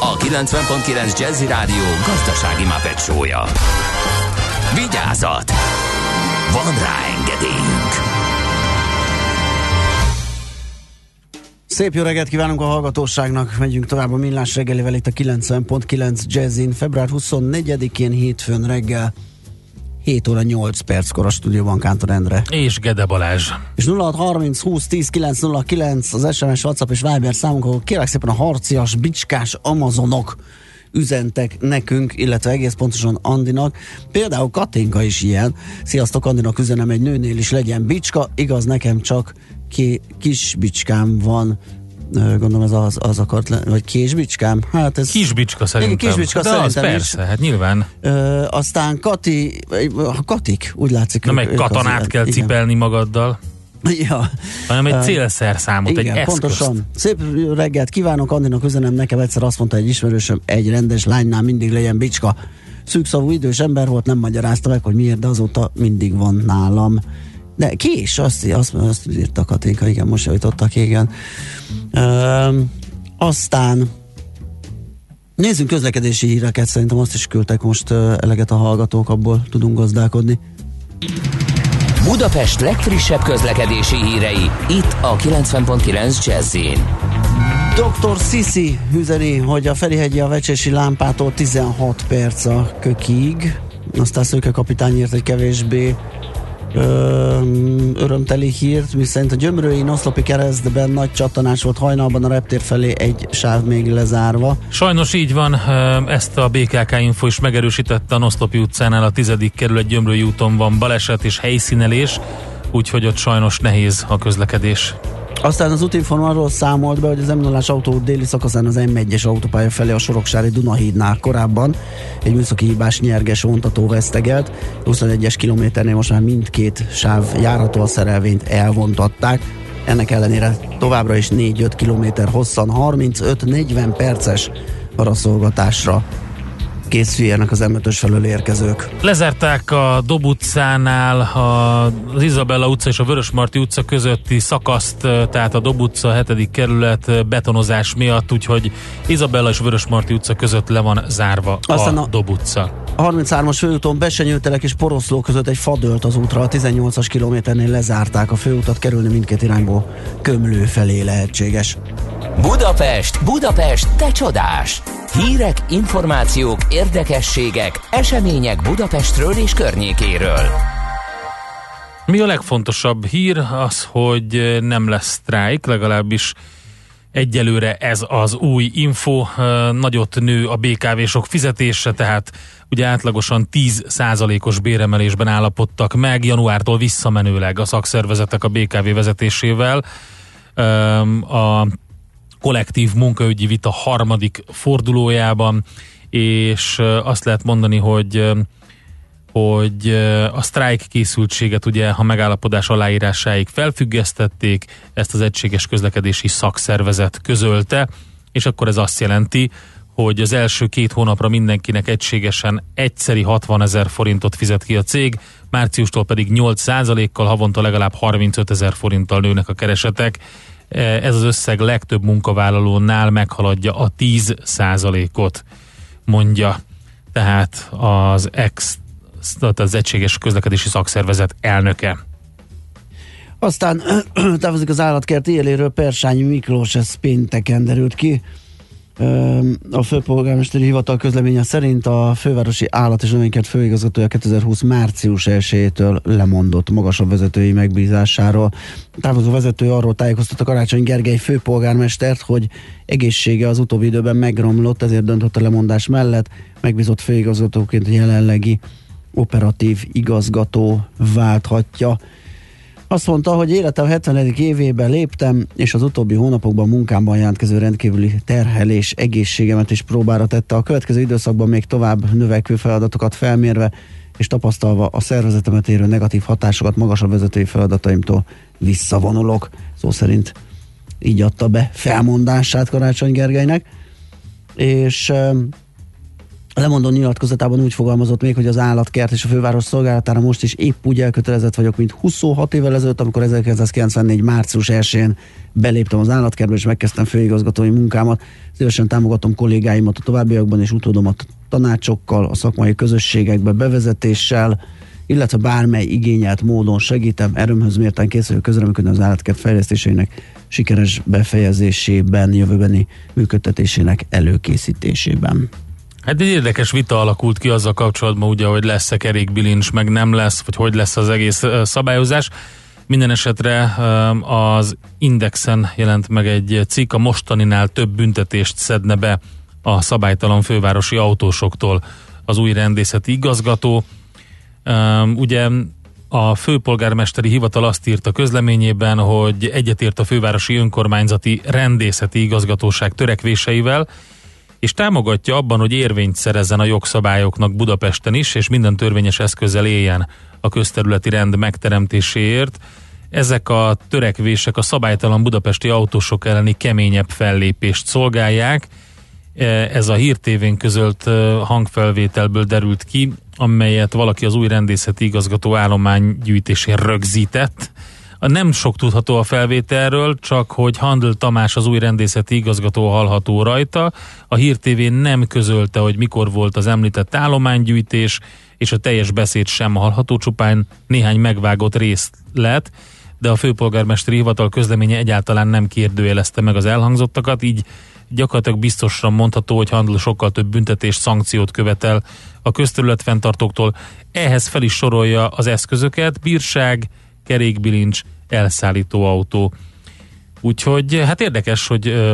a 90.9 Jazzy Rádió gazdasági Mápet Show-ja. Vigyázat! Van rá engedélyünk! Szép jó reggelt kívánunk a hallgatóságnak! Megyünk tovább a Millás reggelivel itt a 90.9 Jazzin. Február 24-én hétfőn reggel 7 óra 8 perckor a stúdióban Kántor Endre. És Gede Balázs. És 0630 20 10 909 az SMS, WhatsApp és Viber számunk, ahol kérlek szépen a harcias, bicskás amazonok üzentek nekünk, illetve egész pontosan Andinak. Például Katinka is ilyen. Sziasztok, Andinak üzenem, egy nőnél is legyen bicska. Igaz, nekem csak kis bicskám van. Gondolom ez az akart lenni. Vagy késbicskám? Hát ez... Kisbicska szerintem. Igen, kisbicska de szerintem az persze, is. Hát nyilván. Aztán Katik, úgy látszik. Na meg katonát kell cipelni magaddal. Ja. Hanem egy célszerszámot, igen, egy eszközt. Pontosan. Szép reggelt kívánok, Andinak üzenem, nekem egyszer azt mondta egy ismerősöm, egy rendes lánynál mindig legyen bicska. Szűkszavú idős ember volt, nem magyarázta meg, hogy miért, de azóta mindig van nálam. De ki is? Azt írta Katinka, igen, most javítottak, igen. Aztán nézzünk közlekedési híreket, szerintem azt is küldtek most eleget a hallgatók, abból tudunk gazdálkodni. Budapest legfrissebb közlekedési hírei, itt a 90.9 Jazz-in. Dr. Sisi üzeni, hogy a Ferihegyi a Vecsési lámpától 16 perc a Kökig. Aztán Szőke kapitány írt egy kevésbé örömteli hírt, miszerint a gyömrői oszlopi keresztben nagy csattanás volt hajnalban, a reptér felé egy sáv még lezárva. Sajnos így van, ezt a BKK info is megerősítette, a Noszlopi utcánál a 10. kerület Gyömrői úton van baleset és helyszínelés, úgyhogy ott sajnos nehéz a közlekedés. Aztán az Útinform arról számolt be, hogy az M0-as autó déli szakaszán az M1-es autópálya felé a Soroksári Dunahídnál korábban egy műszaki hibás nyerges vontató vesztegelt. 21-es kilométernél most már mindkét sáv járható, a szerelvényt elvontatták. Ennek ellenére továbbra is 4-5 kilométer hosszan 35-40 perces araszolgatásra készüljenek az M5-ös felől érkezők. Lezárták a Dob utcánál az Izabella utca és a Vörösmarty utca közötti szakaszt, tehát a Dob utca 7. kerület betonozás miatt, úgyhogy Izabella és Vörösmarty utca között le van zárva. Aztán a Dob utca. A 33-as főúton Besenyőtelek és Poroszló között egy fadölt az útra, a 18-as kilométernél lezárták a főutat, kerülni mindkét irányból Kömlő felé lehetséges. Budapest, Budapest, te csodás! Hírek, információk, érdekességek, események Budapestről és környékéről. Mi a legfontosabb hír? Az, hogy nem lesz sztrájk, legalábbis egyelőre ez az új info. Nagyot nő a BKV-sok fizetése, tehát ugye átlagosan 10%-os béremelésben állapodtak meg, januártól visszamenőleg a szakszervezetek a BKV vezetésével. A kollektív munkaügyi vita harmadik fordulójában, és azt lehet mondani, hogy a sztrájk készültséget ugye a megállapodás aláírásáig felfüggesztették, ezt az Egységes Közlekedési Szakszervezet közölte, és akkor ez azt jelenti, hogy az első 2 hónapra mindenkinek egységesen egyszeri 60 000 forintot fizet ki a cég, márciustól pedig 8%-kal, havonta legalább 35 000 forinttal nőnek a keresetek. Ez az összeg legtöbb munkavállalónál meghaladja a 10%-ot, mondja tehát az Egységes Közlekedési Szakszervezet elnöke. Aztán távozik az állatkert éléről Persányi Miklós, ez pénteken derült ki. A főpolgármesteri hivatal közleménye szerint a fővárosi állat- és növénykert főigazgatója 2020 március 1-től lemondott magasabb vezetői megbízásáról. A távozó vezető arról tájékoztatta Karácsony Gergely főpolgármestert, hogy egészsége az utóbbi időben megromlott, ezért döntött a lemondás mellett. Megbízott főigazgatóként jelenlegi operatív igazgató válthatja. Azt mondta, hogy életem 70. évében léptem, és az utóbbi hónapokban munkámban jelentkező rendkívüli terhelés egészségemet is próbára tette. A következő időszakban még tovább növekvő feladatokat felmérve és tapasztalva a szervezetemet érő negatív hatásokat magasabb vezetői feladataimtól visszavonulok. Szó szerint így adta be felmondását Karácsony Gergelynek, és lemondó nyilatkozatában úgy fogalmazott még, hogy az állatkert és a főváros szolgálatára most is épp úgy elkötelezett vagyok, mint 26 évvel ezelőtt, amikor 1994. március 1-én beléptem az állatkertbe, és megkezdtem főigazgatói munkámat. Szívesen támogatom kollégáimat a továbbiakban, és utódomat tanácsokkal, a szakmai közösségekbe bevezetéssel, illetve bármely igényelt módon segítem, erőmhöz mérten készülő közreműködni az állatkert fejlesztéseinek sikeres befejezésében, jövőbeni működtetésének előkészítésében. Hát egy érdekes vita alakult ki azzal kapcsolatban, ugye, hogy lesz-e kerékbilincs, meg nem lesz, vagy hogy lesz az egész szabályozás. Minden esetre az Indexen jelent meg egy cikk, a mostaninál több büntetést szedne be a szabálytalan fővárosi autósoktól az új rendészeti igazgató. Ugye a főpolgármesteri hivatal azt írt a közleményében, hogy egyetért a fővárosi önkormányzati rendészeti igazgatóság törekvéseivel, és támogatja abban, hogy érvényt szerezzen a jogszabályoknak Budapesten is, és minden törvényes eszközzel éljen a közterületi rend megteremtéséért. Ezek a törekvések a szabálytalan budapesti autósok elleni keményebb fellépést szolgálják. Ez a Hír TV-n közölt hangfelvételből derült ki, amelyet valaki az új rendészeti igazgató állománygyűjtésén rögzített. Nem sok tudható a felvételről, csak hogy Handl Tamás, az új rendészeti igazgató hallható rajta. A Hír TV nem közölte, hogy mikor volt az említett állománygyűjtés, és a teljes beszéd sem hallható, csupán néhány megvágott részlet, de a főpolgármesteri hivatal közleménye egyáltalán nem kérdőjelezte meg az elhangzottakat, így gyakorlatilag biztosan mondható, hogy Handl sokkal több büntetés, szankciót követel a közterületfenntartóktól. Ehhez fel is sorolja az eszközöket: bírság, kerékbilincs, elszállító autó. Úgyhogy hát érdekes,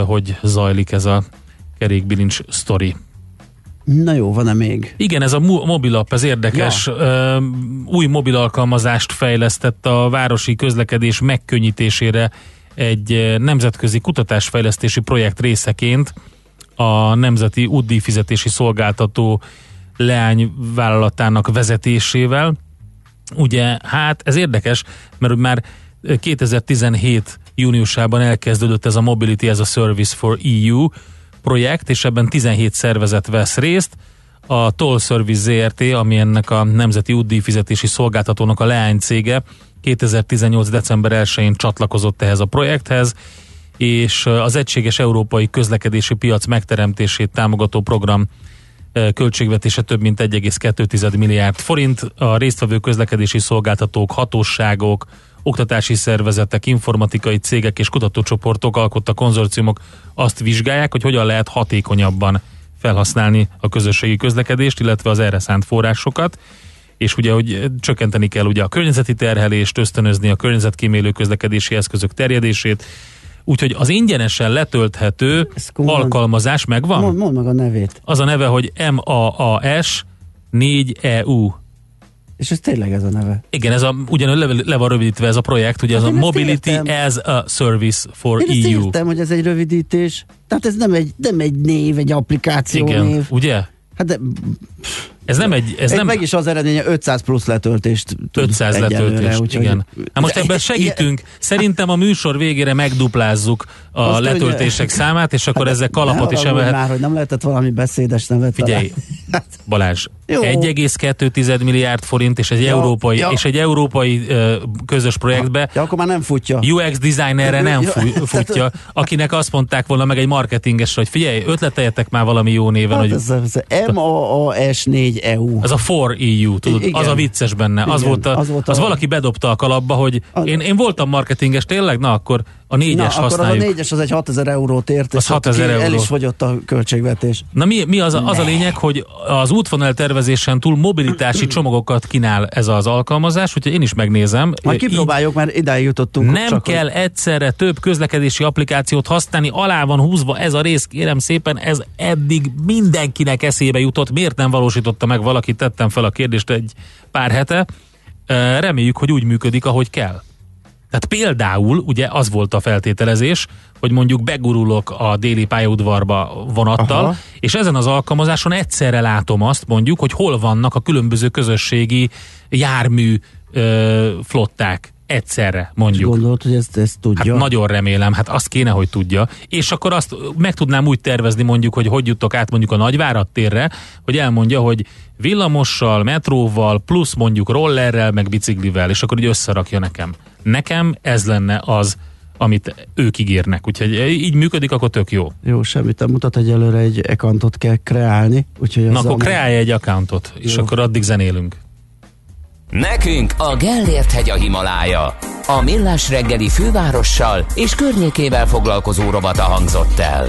hogy zajlik ez a kerékbilincs sztori. Na jó, van-e még? Igen, ez a mobilapp, ez érdekes. Ja. Új mobil alkalmazást fejlesztett a városi közlekedés megkönnyítésére egy nemzetközi kutatásfejlesztési projekt részeként a Nemzeti Útdíjfizetési Szolgáltató leányvállalatának vezetésével. Ugye, hát ez érdekes, mert már 2017. júniusában elkezdődött ez a Mobility as a Service for EU projekt, és ebben 17 szervezet vesz részt. A Toll Service ZRT, ami ennek a Nemzeti Útdíjfizetési Szolgáltatónak a leánycége, 2018. december 1-én csatlakozott ehhez a projekthez, és az Egységes Európai Közlekedési Piac megteremtését támogató program költségvetése több mint 1,2 milliárd forint. A résztvevő közlekedési szolgáltatók, hatóságok, oktatási szervezetek, informatikai cégek és kutatócsoportok alkotta konzorciumok azt vizsgálják, hogy hogyan lehet hatékonyabban felhasználni a közösségi közlekedést, illetve az erre szánt forrásokat, és ugye, hogy csökkenteni kell ugye a környezeti terhelést, ösztönözni a környezetkímélő közlekedési eszközök terjedését. Úgyhogy az ingyenesen letölthető alkalmazás megvan? Mondd meg a nevét. Az a neve, hogy MAAS 4EU. És ez tényleg ez a neve? Igen, ez ugyanúgy le van rövidítve ez a projekt, ugye ez a Mobility as a Service for EU. Én ezt értem, hogy ez egy rövidítés. Tehát ez nem egy név, egy applikáció. Igen, név. Ugye? Hát de... Ez nem... Meg is az eredménye 500 plusz letöltést. 500 letöltést, úgyhogy... igen. Hát most ebben segítünk. Szerintem a műsor végére megduplázzuk a most letöltések számát, és akkor ezzel kalapot is emelhet. Már, hogy nem lehetett valami beszédes nevet. Figyelj, Balázs, 1,2 milliárd forint, és egy európai közös projektbe. Ja, akkor már nem futja. UX designerre nem futja, akinek azt mondták volna meg egy marketingesre, hogy figyelj, ötleteljetek már valami jó néven. MAAS 4 EU. Ez a For EU, tudod, igen. Az a vicces benne. Igen, az volt valaki bedobta a kalapba, hogy én voltam marketinges, tényleg? Na, akkor a 4-es használjuk. Akkor a 4-es az egy 6000 eurót ért, az 6000 euró. El is fogyott a költségvetés. Na mi az a lényeg, hogy az útvonal tervezésen túl mobilitási csomagokat kínál ez az alkalmazás, úgyhogy én is megnézem. Majd kipróbáljuk, mert idáig jutottunk. Nem kell egyszerre több közlekedési applikációt használni, alá van húzva ez a rész, kérem szépen, ez eddig mindenkinek eszébe jutott. Miért nem valósította meg valaki? Tettem fel a kérdést egy pár hete. Reméljük, hogy úgy működik, ahogy kell. Tehát például ugye az volt a feltételezés, hogy mondjuk begurulok a déli pályaudvarba vonattal, aha, és ezen az alkalmazáson egyszerre látom azt mondjuk, hogy hol vannak a különböző közösségi jármű flották. Egyszerre, mondjuk. Gondolod, hogy ezt tudja? Hát nagyon remélem, hát azt kéne, hogy tudja. És akkor azt meg tudnám úgy tervezni mondjuk, hogy jutok át mondjuk a Nagyvárad térre, hogy elmondja, hogy villamossal, metróval, plusz mondjuk rollerrel, meg biciklivel, és akkor így összerakja nekem. Nekem ez lenne az, amit ők ígérnek. Úgyhogy így működik, akkor tök jó. Jó, semmit nem mutat, egyelőre egy accountot kell kreálni. Na akkor kreálj egy accountot, és akkor addig zenélünk. Nekünk a Gellért-hegy a Himalája. A Millás reggeli fővárossal és környékével foglalkozó rovata hangzott el.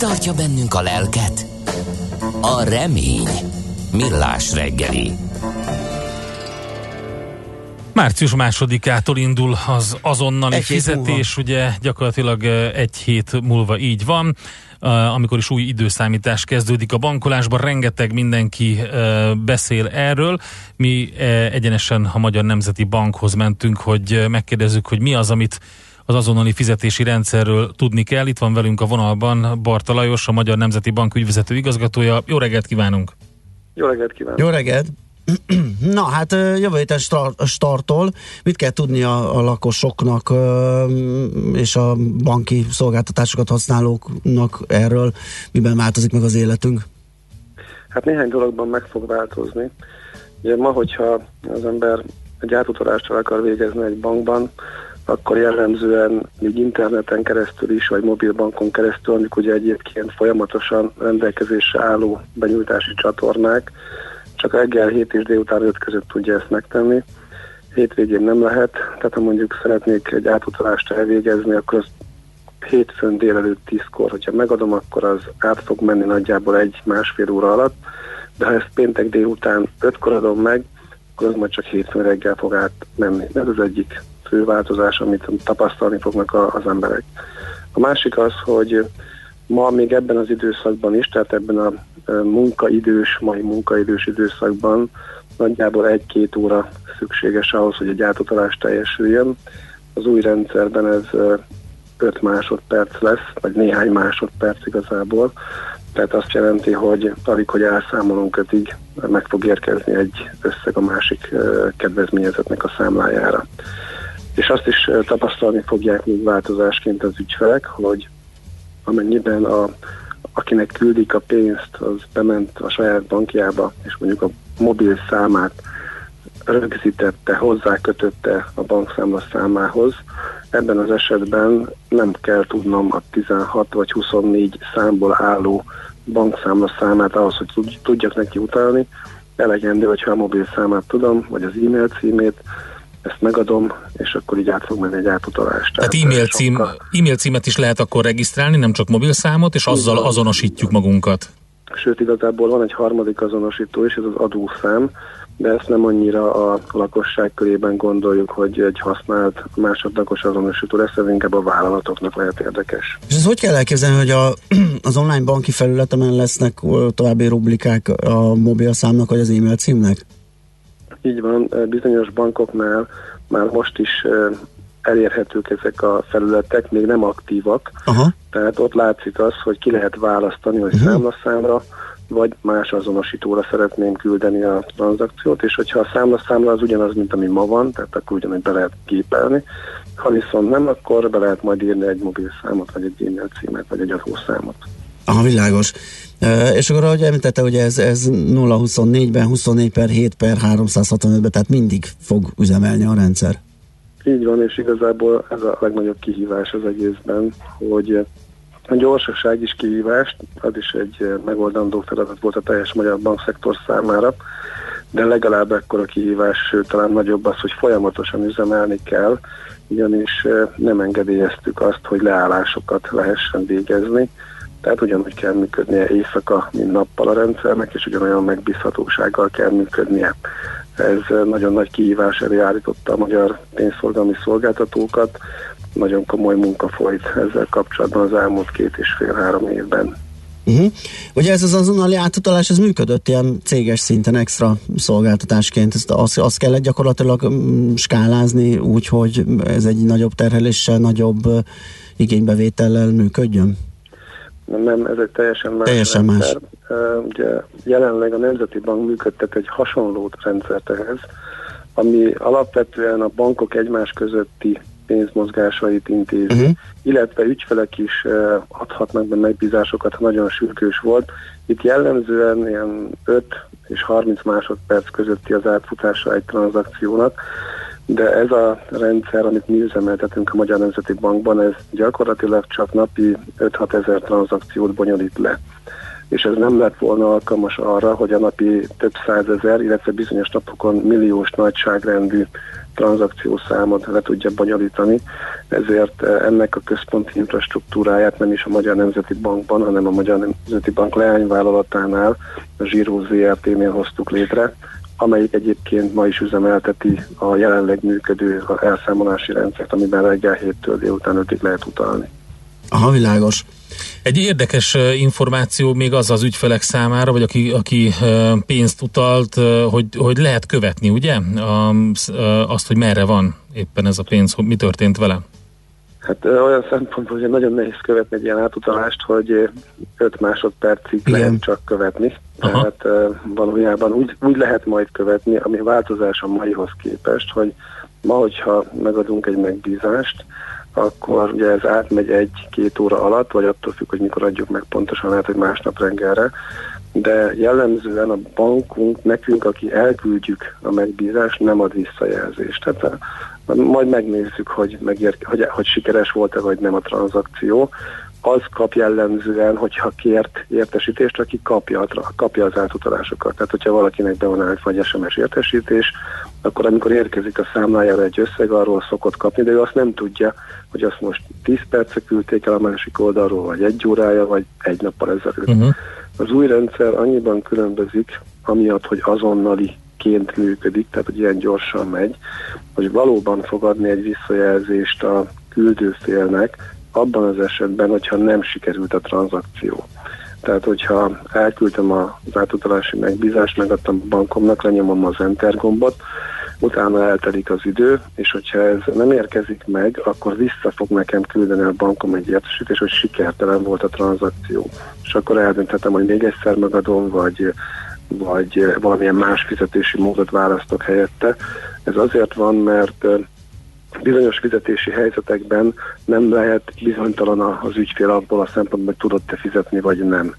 Tartja bennünk a lelket? A remény. Millás reggeli. Március 2-ától indul az azonnali fizetés, ugye gyakorlatilag egy hét múlva így van, amikor is új időszámítás kezdődik a bankolásban, rengeteg mindenki beszél erről. Mi egyenesen a Magyar Nemzeti Bankhoz mentünk, hogy megkérdezzük, hogy mi az, amit az azonnali fizetési rendszerről tudni kell. Itt van velünk a vonalban Bartha Lajos, a Magyar Nemzeti Bank ügyvezető igazgatója. Jó reggelt kívánunk! Jó reggelt kívánunk! Jó reggelt! Na hát jövő héten startol. Mit kell tudni a lakosoknak és a banki szolgáltatásokat használóknak erről? Miben változik meg az életünk? Hát néhány dologban meg fog változni. Ugye ma, hogyha az ember egy átutalást akar végezni egy bankban, akkor jellemzően még interneten keresztül is, vagy mobilbankon keresztül, amik ugye egyébként folyamatosan rendelkezésre álló benyújtási csatornák, csak reggel 7 és délután 5 között tudja ezt megtenni. Hétvégén nem lehet, tehát ha mondjuk szeretnék egy átutalást elvégezni, akkor az hétfőn délelőtt 10-kor, hogyha megadom, akkor az át fog menni nagyjából 1-1,5 óra alatt, de ha ezt péntek délután 5-kor adom meg, akkor az majd csak hétfőn reggel fog átmenni. Ez az egyik fő változás, amit tapasztalni fognak az emberek. A másik az, hogy ma még ebben az időszakban is, tehát ebben a mai munkaidős időszakban nagyjából 1-2 óra szükséges ahhoz, hogy egy átutalás teljesüljön. Az új rendszerben ez 5 másodperc lesz, vagy néhány másodperc igazából. Tehát azt jelenti, hogy alig, hogy elszámolunk, addig meg fog érkezni egy összeg a másik kedvezményezetnek a számlájára. És azt is tapasztalni fogják még változásként az ügyfelek, hogy amennyiben akinek küldik a pénzt, az bement a saját bankjába, és mondjuk a mobil számát rögzítette, hozzákötötte a bankszámla számához. Ebben az esetben nem kell tudnom a 16 vagy 24 számból álló bankszámla számát ahhoz, hogy tudjak neki utalni. Elegendő, hogyha a mobil számát tudom, vagy az e-mail címét, ezt megadom, és akkor így át fog menni egy átutalást. Tehát e-mail címet is lehet akkor regisztrálni, nem csak mobilszámot, és azzal azonosítjuk magunkat. Sőt, igazából van egy harmadik azonosító is, ez az adószám, de ezt nem annyira a lakosság körében gondoljuk, hogy egy használt másodlagos azonosító lesz, ez inkább a vállalatoknak lehet érdekes. És ez hogy kell elképzelni, hogy az online banki felületemen lesznek további rublikák a mobilszámnak vagy az e-mail címnek? Így van, bizonyos bankoknál már most is elérhetők ezek a felületek, még nem aktívak. Aha. Tehát ott látszik az, hogy ki lehet választani, hogy számlaszámra, vagy más azonosítóra szeretném küldeni a tranzakciót, és hogyha a számlaszámla az ugyanaz, mint ami ma van, tehát akkor ugyanúgy be lehet gépelni. Ha viszont nem, akkor be lehet majd írni egy mobilszámot, vagy egy e-mail címet, vagy egy adószámot. Aha, világos. És akkor ahogy említette, hogy ez 0-24-ben, 24/7/365-ben, tehát mindig fog üzemelni a rendszer. Így van, és igazából ez a legnagyobb kihívás az egészben, hogy a gyorsaság is kihívást, az is egy megoldandó feladat volt a teljes magyar bankszektor számára, de legalább ekkora kihívás, sőt, talán nagyobb az, hogy folyamatosan üzemelni kell, ugyanis nem engedélyeztük azt, hogy leállásokat lehessen végezni, tehát ugyanúgy kell működnie éjszaka, mint nappal a rendszernek, és ugyanolyan megbízhatósággal kell működnie. Ez nagyon nagy kihívás elé állította a magyar pénzforgalmi szolgáltatókat, nagyon komoly munka folyt ezzel kapcsolatban az elmúlt 2,5-3 évben. Uh-huh. Ugye ez az azonnali átutalás, ez működött ilyen céges szinten extra szolgáltatásként, azt kellett gyakorlatilag skálázni úgy, hogy ez egy nagyobb terheléssel, nagyobb igénybevétellel működjön? Nem, ez egy teljesen más. Ugye jelenleg a Nemzeti Bank működtet egy hasonló rendszert ehhez, ami alapvetően a bankok egymás közötti pénzmozgásait intézi, illetve ügyfelek is adhatnak be megbízásokat, ha nagyon sürgős volt. Itt jellemzően ilyen 5 és 30 másodperc közötti az átfutása egy tranzakciónak, de ez a rendszer, amit mi üzemeltetünk a Magyar Nemzeti Bankban, ez gyakorlatilag csak napi 5-6 ezer tranzakciót bonyolít le. És ez nem lett volna alkalmas arra, hogy a napi több százezer, illetve bizonyos napokon milliós nagyságrendű tranzakciószámot le tudja bonyolítani, ezért ennek a központi infrastruktúráját nem is a Magyar Nemzeti Bankban, hanem a Magyar Nemzeti Bank leányvállalatánál, a Zsíró ZRT-nél hoztuk létre, amelyik egyébként ma is üzemelteti a jelenleg működő elszámolási rendszert, amiben reggel 7-től délután 5-ig lehet utalni. Aha, világos. Egy érdekes információ még az ügyfelek számára, vagy aki pénzt utalt, hogy lehet követni, ugye? Azt, hogy merre van éppen ez a pénz, mi történt vele? Hát olyan szempontból, hogy nagyon nehéz követni egy ilyen átutalást, hogy 5 másodpercig lehet csak követni. Aha. Tehát valójában úgy lehet majd követni, ami változás a maihoz képest, hogy ma, hogyha megadunk egy megbízást, akkor ugye ez átmegy 1-2 óra alatt, vagy attól függ, hogy mikor adjuk meg pontosan, lehet, hogy másnap reggelre, de jellemzően a bankunk, nekünk, aki elküldjük a megbízást, nem ad visszajelzést. Tehát majd megnézzük, hogy sikeres volt-e, vagy nem a tranzakció. Az kap jellemzően, hogyha kért értesítést, aki kapja az átutalásokat. Tehát, hogyha valakinek be van állítva egy SMS értesítés, akkor amikor érkezik a számlájára egy összeg, arról szokott kapni, de ő azt nem tudja, hogy azt most 10 percre küldték el a másik oldalról, vagy egy órája, vagy egy nappal ezelőtt. Uh-huh. Az új rendszer annyiban különbözik, amiatt, hogy azonnaliként működik, tehát, hogy ilyen gyorsan megy, hogy valóban fog adni egy visszajelzést a küldőfélnek, abban az esetben, hogyha nem sikerült a tranzakció. Tehát, hogyha elküldtem az átutalási megbízást, megadtam a bankomnak, lenyomom az Enter gombot, utána eltelik az idő, és hogyha ez nem érkezik meg, akkor vissza fog nekem küldeni a bankom egy értesítést, hogy sikertelen volt a tranzakció. És akkor eldönthetem, hogy még egyszer megadom, vagy valamilyen más fizetési módot választok helyette. Ez azért van, mert bizonyos fizetési helyzetekben nem lehet bizonytalan az ügyfél abból a szempontból, hogy tudod-e fizetni, vagy nem.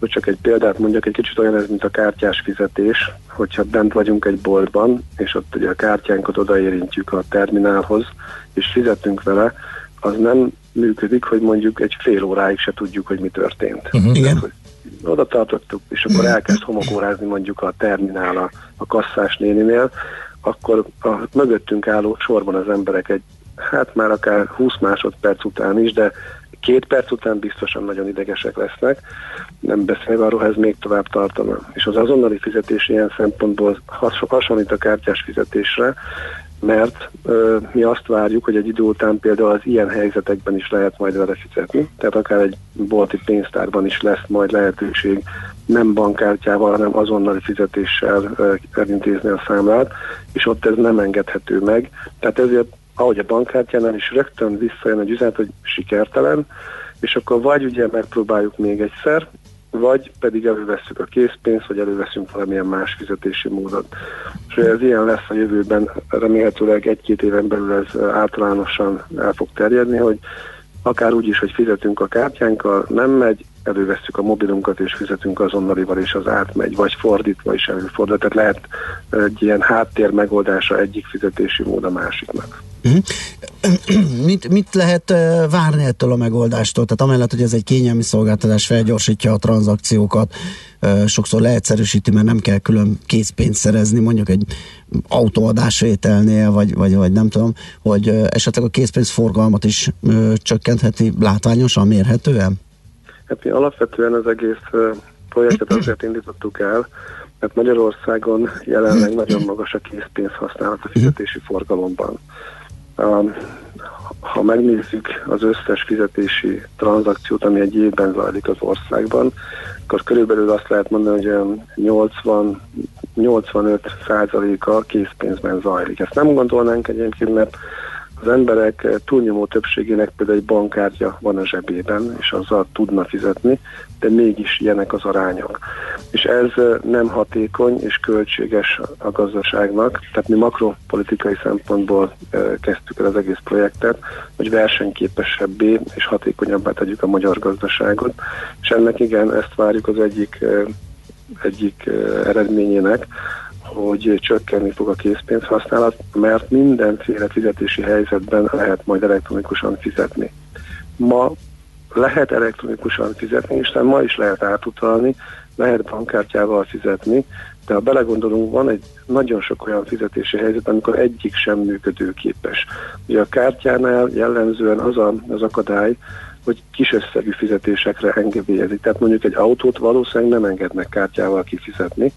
Hogy csak egy példát mondjak, egy kicsit olyan ez, mint a kártyás fizetés, hogyha bent vagyunk egy boltban, és ott ugye a kártyánkat odaérintjük a terminálhoz, és fizetünk vele, az nem működik, hogy mondjuk egy fél óráig se tudjuk, hogy mi történt. Uh-huh. Igen. Oda tartottuk, és akkor elkezd homokórázni mondjuk a terminál a kasszás néninél, akkor a mögöttünk álló sorban az emberek egy, hát már akár 20 másodperc után is, de 2 perc után biztosan nagyon idegesek lesznek, nem beszélve arról, ha ez még tovább tartana. És az azonnali fizetés ilyen szempontból hasonlít a kártyás fizetésre, mert mi azt várjuk, hogy egy idő után például az ilyen helyzetekben is lehet majd vele fizetni, tehát akár egy bolti pénztárban is lesz majd lehetőség nem bankkártyával, hanem azonnali fizetéssel elintézni a számlát, és ott ez nem engedhető meg. Tehát ezért, ahogy a bankkártyánál is rögtön visszajön egy üzenet, hogy sikertelen, és akkor vagy ugye megpróbáljuk még egyszer, vagy pedig elővesszük a készpénzt, vagy előveszünk valamilyen más fizetési módot. És ez ilyen lesz a jövőben, remélhetőleg 1-2 éven belül ez általánosan el fog terjedni, hogy akár úgy is, hogy fizetünk a kártyánkkal, nem megy, elővesszük a mobilunkat és fizetünk azonnalival, és az átmegy, vagy fordítva is előfordul. Tehát lehet egy ilyen háttér megoldása egyik fizetési mód a másiknak. Mit lehet várni ettől a megoldástól? Tehát amellett, hogy ez egy kényelmi szolgáltatás, felgyorsítja a tranzakciókat, sokszor leegyszerűsíti, mert nem kell külön készpénzt szerezni, mondjuk egy autóadásvételnél, vagy nem tudom, hogy esetleg a készpénz forgalmat is csökkentheti látványosan, mérhetően? Hát mi alapvetően az egész projektet azért indítottuk el, mert Magyarországon jelenleg nagyon magas a készpénz használat a fizetési forgalomban. Ha megnézzük az összes fizetési tranzakciót, ami egy évben zajlik az országban, akkor körülbelül azt lehet mondani, hogy 80-85%-a készpénzben zajlik. Ezt nem gondolnánk egyébként, mert az emberek túlnyomó többségének például egy bankkártya van a zsebében, és azzal tudna fizetni, de mégis ilyenek az arányok. És ez nem hatékony és költséges a gazdaságnak, tehát mi makropolitikai szempontból kezdtük el az egész projektet, hogy versenyképesebbé és hatékonyabbá tegyük a magyar gazdaságot, és ennek igen, ezt várjuk az egyik eredményének, hogy csökkenni fog a készpénz használat, mert mindenféle fizetési helyzetben lehet majd elektronikusan fizetni. Ma lehet elektronikusan fizetni, és ma is lehet átutalni, lehet bankkártyával fizetni, de ha belegondolunk, van egy nagyon sok olyan fizetési helyzet, amikor egyik sem működőképes. Ugye a kártyánál jellemzően az akadály, hogy kis összegű fizetésekre engedélyezik. Tehát mondjuk egy autót valószínűleg nem engednek kártyával kifizetni.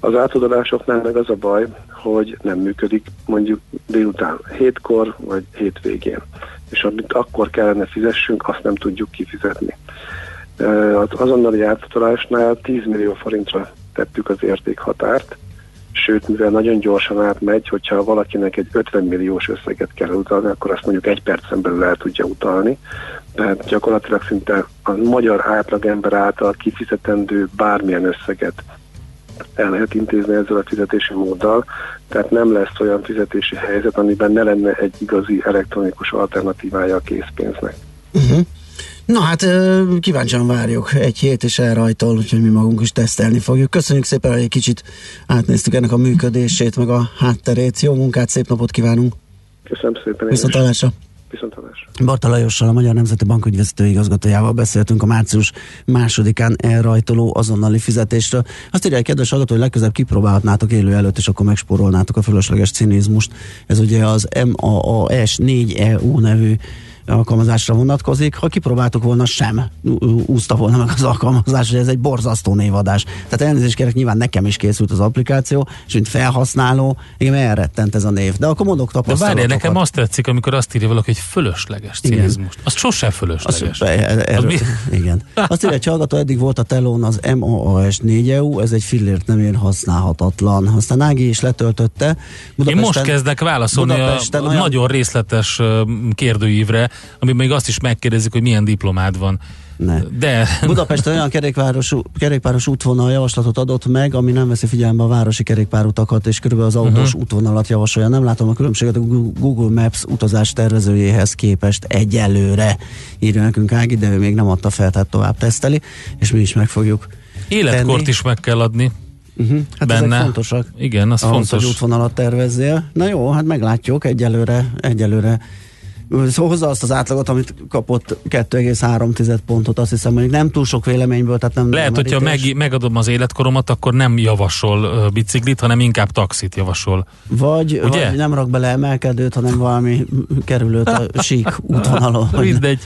Az átadásoknál meg az a baj, hogy nem működik mondjuk délután, 7-kor vagy hétvégén. És amit akkor kellene fizessünk, azt nem tudjuk kifizetni. Az azonnali átadásnál 10 millió forintra tettük az értékhatárt, sőt, mivel nagyon gyorsan átmegy, hogyha valakinek egy 50 milliós összeget kell utalni, akkor azt mondjuk 1 percen belül el tudja utalni. Tehát gyakorlatilag szinte a magyar átlagember által kifizetendő bármilyen összeget el lehet intézni ezzel a fizetési móddal, tehát nem lesz olyan fizetési helyzet, amiben ne lenne egy igazi elektronikus alternatívája a készpénznek. Uh-huh. Na hát kíváncsian várjuk egy hét és elrajtól, úgyhogy mi magunk is tesztelni fogjuk. Köszönjük szépen, hogy egy kicsit átnéztük ennek a működését, meg a hátterét. Jó munkát, szép napot kívánunk! Köszönöm szépen! Viszontlátásra! Bartha Lajossal, a Magyar Nemzeti Bank ügyvezető igazgatójával beszéltünk a március 2-án elrajtoló azonnali fizetésről. Azt írja egy kedves hallgató, hogy legközebb kipróbálhatnátok élő előtt, és akkor megspórolnátok a fölösleges cinizmust. Ez ugye az MAAS 4EU nevű alkalmazásra vonatkozik. Ha kipróbáltuk volna, sem úszta volna meg az alkalmazás, hogy ez egy borzasztó névadás. Tehát elnézést kérek, nyilván nekem is készült az applikáció, és mint felhasználó, igen, elrettent ez a név. De akkor mondok tapasztalatokat. De várjál, nekem azt tetszik, amikor azt írja valaki, hogy fölösleges cinizmust. Az sosem fölösleges. Igen. Azt írja egy hallgató, eddig volt a telón az MAAS 4EU, ez egy fillért nem ér használhatatlan. Aztán Ági is letöltötte. Én most kezdek válaszolni a nagyon részletes kérdőívre, ami még azt is megkérdezik, hogy milyen diplomád van. Ne. De. Budapesten olyan kerékpáros útvonal javaslatot adott meg, ami nem veszi figyelembe a városi kerékpárutakat, és körülbelül az autós útvonalat javasolja. Nem látom a különbséget a Google Maps utazás tervezőjéhez képest egyelőre, írja nekünk Ági, de ő még nem adta fel, tehát tovább teszteli, és mi is meg fogjuk életkort tenni. Is meg kell adni. Hát benne. Ezek fontosak. Igen, az ahhoz, fontos. Hogy útvonalat tervezzél. Na jó, hát meglátjuk egyelőre. Szóval hozza azt az átlagot, amit kapott 2,3 pontot, azt hiszem, hogy nem túl sok véleményből, tehát nem... Lehet, hogyha megadom az életkoromat, akkor nem javasol biciklit, hanem inkább taxit javasol. Vagy nem rak bele emelkedőt, hanem valami kerülőt a sík útvonalon. Mindegy.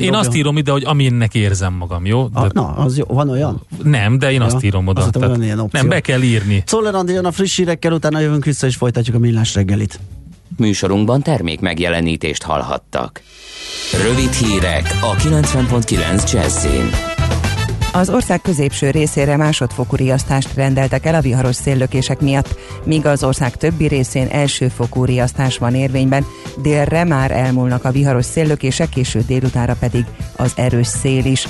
Én azt írom ide, hogy aminek érzem magam, jó? Az jó, van olyan? Nem, de én azt írom oda. Azt tehát, nem, be kell írni. Czoller Andrea a friss hírekkel, utána jövünk vissza és folytatjuk a Millás reggelit. Műsorunkban termék megjelenítést hallhattak. Rövid hírek a 90.9 Jazzin. Az ország középső részére másodfokú riasztást rendeltek el a viharos széllökések miatt, míg az ország többi részén elsőfokú riasztás van érvényben. Délre már elmúlnak a viharos széllökések, késő délutára pedig az erős szél is.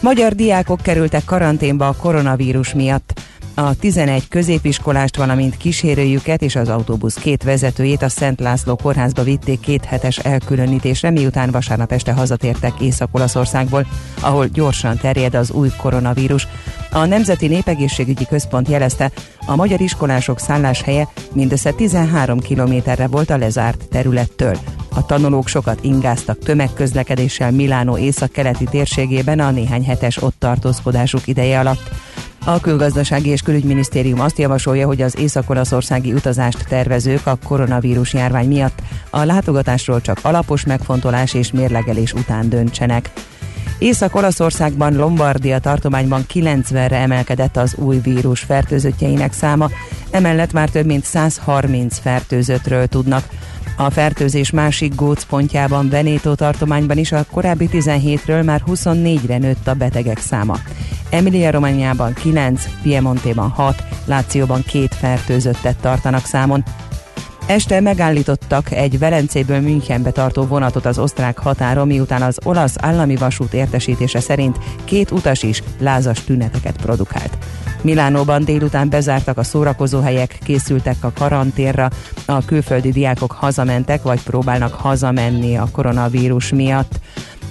Magyar diákok kerültek karanténba a koronavírus miatt. A 11 középiskolást, valamint kísérőjüket és az autóbusz két vezetőjét a Szent László kórházba vitték 2 hetes elkülönítésre, miután vasárnap este hazatértek Észak-Olaszországból, ahol gyorsan terjed az új koronavírus. A Nemzeti Népegészségügyi Központ jelezte, a magyar iskolások szálláshelye mindössze 13 kilométerre volt a lezárt területtől. A tanulók sokat ingáztak tömegközlekedéssel Milánó északkeleti térségében a néhány hetes ott tartózkodásuk ideje alatt. A Külgazdasági és Külügyminisztérium azt javasolja, hogy az észak-olaszországi utazást tervezők a koronavírus járvány miatt a látogatásról csak alapos megfontolás és mérlegelés után döntsenek. Észak-Olaszországban, Lombardia tartományban 90-re emelkedett az új vírus fertőzöttjeinek száma, emellett már több mint 130 fertőzöttről tudnak. A fertőzés másik gócpontjában, Veneto tartományban is a korábbi 17-ről már 24-re nőtt a betegek száma. Emilia-Romagnában 9, Piemontéban 6, Lációban 2 fertőzöttet tartanak számon. Este megállítottak egy Velencéből Münchenbe tartó vonatot az osztrák határon, miután az olasz állami vasút értesítése szerint 2 utas is lázas tüneteket produkált. Milánóban délután bezártak a szórakozóhelyek, készültek a karanténra, a külföldi diákok hazamentek vagy próbálnak hazamenni a koronavírus miatt.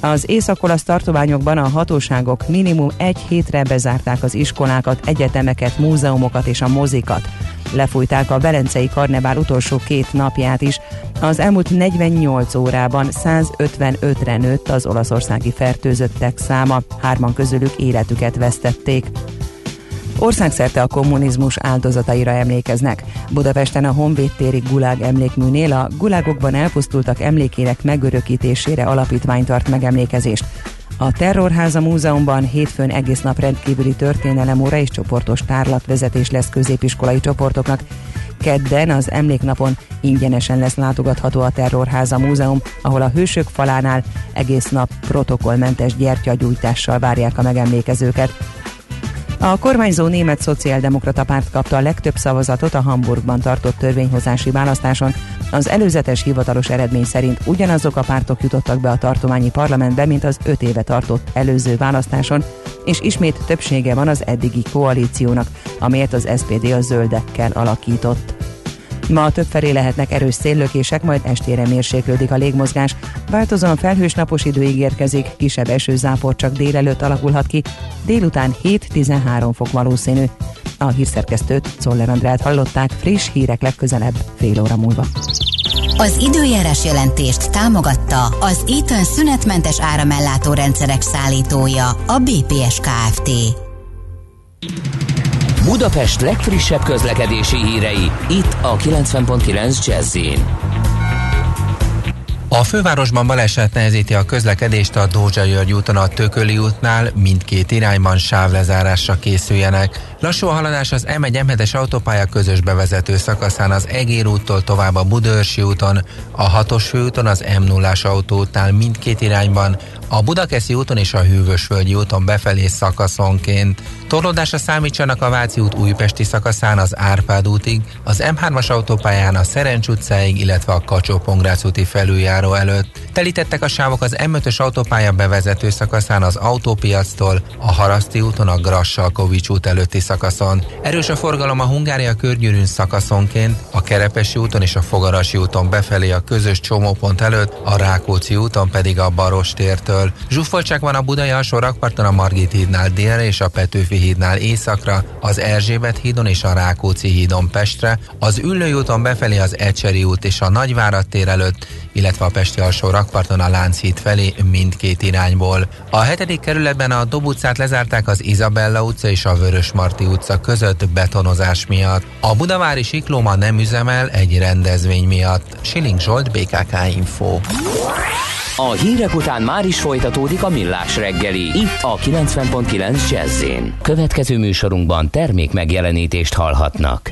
Az észak-olasz tartományokban a hatóságok minimum 1 hétre bezárták az iskolákat, egyetemeket, múzeumokat és a mozikat. Lefújták a velencei karnevál utolsó 2 napját is. Az elmúlt 48 órában 155-re nőtt az olaszországi fertőzöttek száma, 3-an közülük életüket vesztették. Országszerte a kommunizmus áldozataira emlékeznek. Budapesten a Honvéd téri gulág emlékműnél a gulágokban elpusztultak emlékének megörökítésére alapítvány tart megemlékezést. A Terrorháza Múzeumban hétfőn egész nap rendkívüli történelemóra és csoportos tárlatvezetés lesz középiskolai csoportoknak. Kedden, az emléknapon ingyenesen lesz látogatható a Terrorháza Múzeum, ahol a Hősök falánál egész nap protokollmentes gyertyagyújtással várják a megemlékezőket. A kormányzó német szociáldemokrata párt kapta a legtöbb szavazatot a Hamburgban tartott törvényhozási választáson. Az előzetes hivatalos eredmény szerint ugyanazok a pártok jutottak be a tartományi parlamentbe, mint az 5 éve tartott előző választáson, és ismét többsége van az eddigi koalíciónak, amelyet az SPD a zöldekkel alakított. Ma többfelé lehetnek erős széllökések, majd estére mérséklődik a légmozgás. Változóan felhős napos idő ígérkezik, kisebb esőzápor csak délelőtt alakulhat ki, délután 7-13 fok valószínű. A hírszerkesztőt, Czoller Andrát hallották, friss hírek legközelebb, fél óra múlva. Az időjárás jelentést támogatta az Eaton szünetmentes áramellátó rendszerek szállítója, a BPS Kft. Budapest legfrissebb közlekedési hírei, itt a 90.9 Jazz-in. A fővárosban baleset nehezíti a közlekedést a Dózsa György úton a Tököli útnál, mindkét irányban sávlezárásra készüljenek. Lassú a haladás az M1-M7-es autópálya közös bevezető szakaszán az Egér úttól tovább a Budaörsi úton, a 6-os főúton az M0-as autóútnál mindkét irányban, a Budakeszi úton és a Hűvösvölgyi úton befelé szakaszonként. Torlódásra számítsanak a Váci út újpesti szakaszán az Árpád útig, az M3-as autópályán a Szerencs utcáig, illetve a Kacsó-Pongrác úti felüljáró előtt. Telítettek a sávok az M5-ös autópálya bevezető szakaszán az autópiactól, a Haraszti úton a Grassalkovics út előtti szakaszon. Erős a forgalom a Hungária körgyűrűn szakaszonként, a Kerepesi úton és a Fogarasi úton befelé a közös csomópont előtt, a Rákóczi úton pedig a Baross tértől. Zsúfoltság van a Budai alsó rakparton a Margit hídnál délre és a Petőfi hídnál északra, az Erzsébet hídon és a Rákóczi hídon Pestre, az Üllői úton befelé az Ecseri út és a Nagyvárad tér előtt, illetve a pesti alsó rakparton a Lánchíd felé mindkét irányból. A 7. kerületben a Dob utcát lezárták az Izabella utca és a Vörösmarty utca között betonozás miatt. A budavári sikló ma nem üzemel egy rendezvény miatt. Siling Zsolt, BKK Info. A hírek után már is folytatódik a Millás reggeli, itt a 90.9 Jazzyn. Következő műsorunkban termék megjelenítést hallhatnak.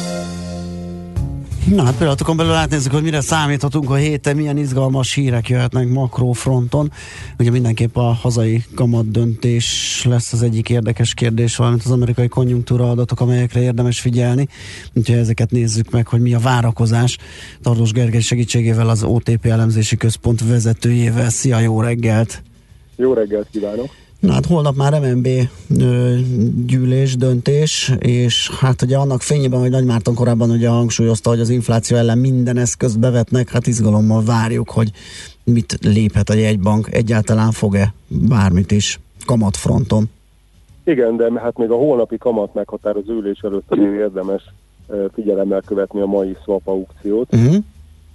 Na, hát pillanatokon belül átnézzük, hogy mire számíthatunk a héten, milyen izgalmas hírek jöhetnek makrofronton. Ugye mindenképp a hazai kamat döntés lesz az egyik érdekes kérdés, valamint az amerikai konjunktúra adatok, amelyekre érdemes figyelni. Úgyhogy ezeket nézzük meg, hogy mi a várakozás. Tardos Gergely segítségével, az OTP elemzési központ vezetőjével. Szia, jó reggelt! Jó reggelt kívánok! Na hát holnap már MNB gyűlés, döntés, és hát ugye annak fényében, hogy Nagy Márton korábban ugye hangsúlyozta, hogy az infláció ellen minden eszközt bevetnek, hát izgalommal várjuk, hogy mit léphet a jegybank, egyáltalán fog-e bármit is kamatfronton. Igen, de hát még a holnapi kamat meghatározó ülés előtt érdemes figyelemmel követni a mai swap aukciót.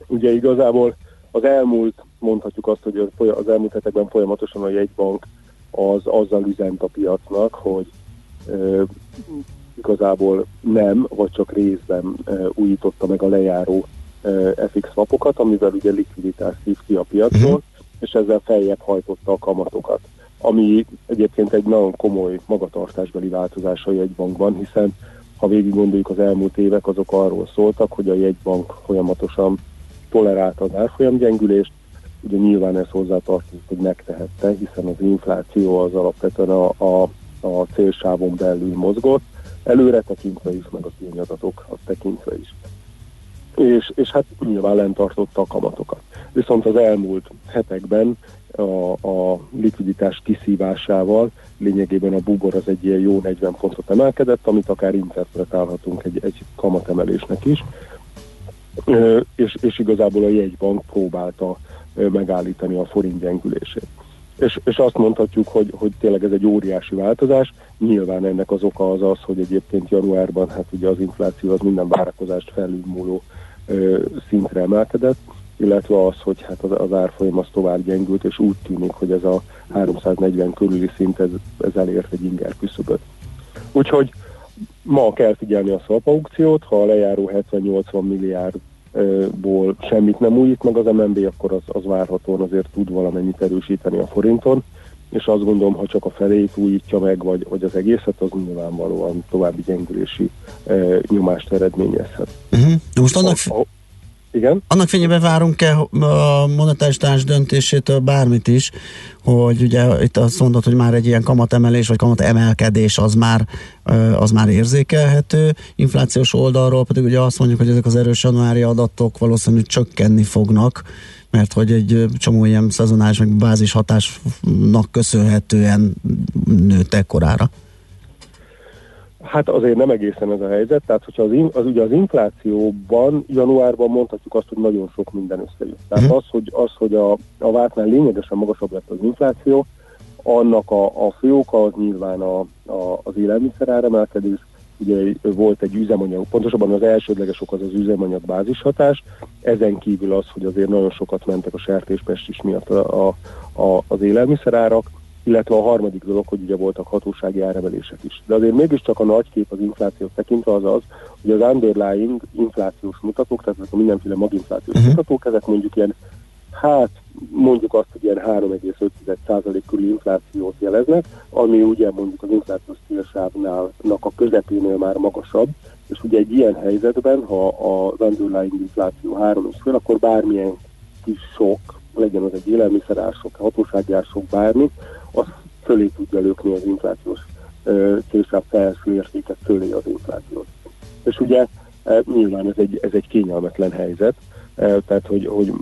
Ugye igazából az elmúlt, mondhatjuk azt, hogy az elmúlt hetekben folyamatosan a jegybank az azzal üzent a piacnak, hogy igazából nem, vagy csak részben újította meg a lejáró FX swapokat, amivel ugye likviditást szív ki a piacról, és ezzel feljebb hajtotta a kamatokat. Ami egyébként egy nagyon komoly magatartásbeli változása a jegybankban, hiszen ha végig gondoljuk, az elmúlt évek azok arról szóltak, hogy a jegybank folyamatosan tolerálta az árfolyamgyengülést. Ugye nyilván ez hozzátartozik, hogy megtehette, hiszen az infláció az alapvetően a célsávon belül mozgott, előre tekintve is, meg a tényadatok tekintve is. És hát nyilván lentartotta a kamatokat. Viszont az elmúlt hetekben a likviditás kiszívásával lényegében a bubor az egy ilyen jó 40 pontot emelkedett, amit akár interpretálhatunk egy kamatemelésnek is, és igazából a jegybank próbálta megállítani a forint gyengülését. És azt mondhatjuk, hogy tényleg ez egy óriási változás. Nyilván ennek az oka az az, hogy egyébként januárban hát ugye az infláció az minden várakozást felülmúló szintre emelkedett, illetve az, hogy hát az árfolyam az tovább gyengült, és úgy tűnik, hogy ez a 340 körüli szint ez elért egy inger küszöböt. Úgyhogy ma kell figyelni a swap aukciót, ha a lejáró 70-80 milliárdból semmit nem újít meg az MNB, akkor az várhatóan azért tud valamennyit erősíteni a forinton, és azt gondolom, ha csak a felét újítja meg, vagy az egészet, az nyilvánvalóan további gyengülési nyomást eredményezhet. Most annak fényében várunk-e a monetáris tanács döntésétől bármit is, hogy ugye itt azt mondod, hogy már egy ilyen kamatemelés vagy kamatemelkedés az már érzékelhető, inflációs oldalról pedig ugye azt mondjuk, hogy ezek az erős januári adatok valószínűleg csökkenni fognak, mert hogy egy csomó ilyen szezonális meg bázis hatásnak köszönhetően nőtt ekkorára. Hát azért nem egészen ez a helyzet, tehát hogyha az inflációban januárban mondhatjuk azt, hogy nagyon sok minden összejött. Tehát az, hogy a vártnál lényegesen magasabb lett az infláció, annak a fő oka az nyilván az élelmiszer áremelkedés, ugye volt egy üzemanyag, pontosabban az elsődleges ok az üzemanyag bázishatás, ezen kívül az, hogy azért nagyon sokat mentek a sertéspest is miatt az élelmiszerárak, illetve a harmadik dolog, hogy ugye voltak hatósági áremelések is. De azért mégiscsak a nagy kép az inflációt tekintve az, hogy az underlying inflációs mutatók, tehát ezek a mindenféle maginflációs mutatók, ezek mondjuk ilyen, hát mondjuk azt, hogy ilyen 3,5% körüli inflációt jeleznek, ami ugye mondjuk az inflációs célsávnál a közepénél már magasabb, és ugye egy ilyen helyzetben, ha az underlying infláció 3,5, akkor bármilyen kis sok, legyen az egy élelmiszerások, hatóságások, bármi, az fölé tudja lökni az inflációs célsáv felső értéket, fölé az inflációt. És ugye nyilván ez egy kényelmetlen helyzet, tehát hogy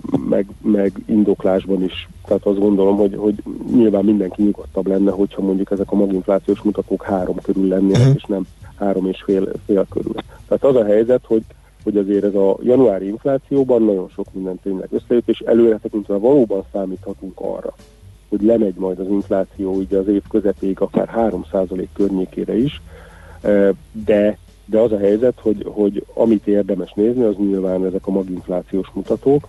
meg indoklásban is, tehát azt gondolom, hogy nyilván mindenki nyugodtabb lenne, hogyha mondjuk ezek a maginflációs mutatók 3 körül lennének, és nem 3,5 körül. Tehát az a helyzet, hogy azért ez a januári inflációban nagyon sok minden tényleg összejött, és előre tekintve valóban számíthatunk arra, hogy lemegy majd az infláció ugye az év közepéig akár 3% környékére is, de az a helyzet, hogy amit érdemes nézni, az nyilván ezek a maginflációs mutatók,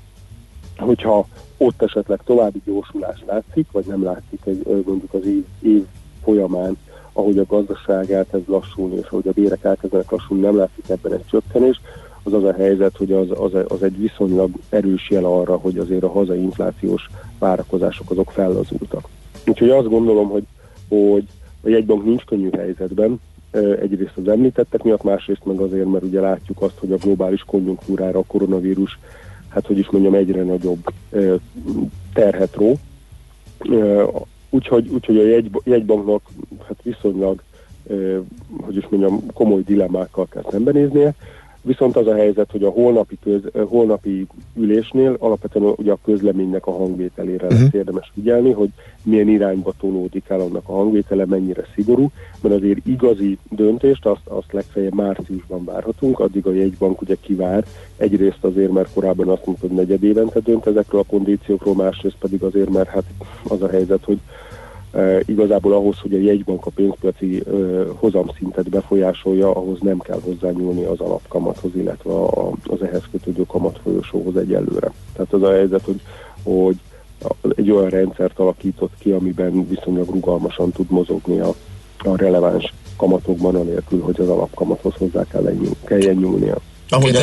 hogyha ott esetleg további gyorsulás látszik, vagy nem látszik mondjuk az év folyamán ahogy a gazdaság elkezd lassulni, és ahogy a bérek elkezdenek lassulni, nem látszik ebben egy csökkenés. Az az a helyzet, hogy az egy viszonylag erős jel arra, hogy azért a hazai inflációs várakozások azok fellazultak. Úgyhogy azt gondolom, hogy a jegybank nincs könnyű helyzetben, egyrészt az említettek miatt, másrészt meg azért, mert ugye látjuk azt, hogy a globális konjunktúrára a koronavírus, hát hogy is mondjam, egyre nagyobb terhet ró. Úgyhogy a jegybanknak hát viszonylag, hogy is mondjam, komoly dilemmákkal kell szembenéznie. Viszont az a helyzet, hogy a holnapi ülésnél alapvetően ugye a közleménynek a hangvételére lesz érdemes figyelni, hogy milyen irányba tolódik el annak a hangvétele, mennyire szigorú, mert azért igazi döntést azt legfeljebb márciusban várhatunk, addig a jegybank ugye kivár, egyrészt azért, mert korábban azt mondta, hogy negyedévente dönt ezekről a kondíciókról, másrészt pedig azért, mert hát az a helyzet, hogy igazából ahhoz, hogy a jegybank a pénzpiaci hozamszintet befolyásolja, ahhoz nem kell hozzányúlni az alapkamathoz, illetve az ehhez kötődő kamatfolyosóhoz egyelőre. Tehát az a helyzet, hogy egy olyan rendszert alakított ki, amiben viszonylag rugalmasan tud mozogni a releváns kamatokban, anélkül, hogy az alapkamathoz hozzá kelljen nyúlnia. Ahogy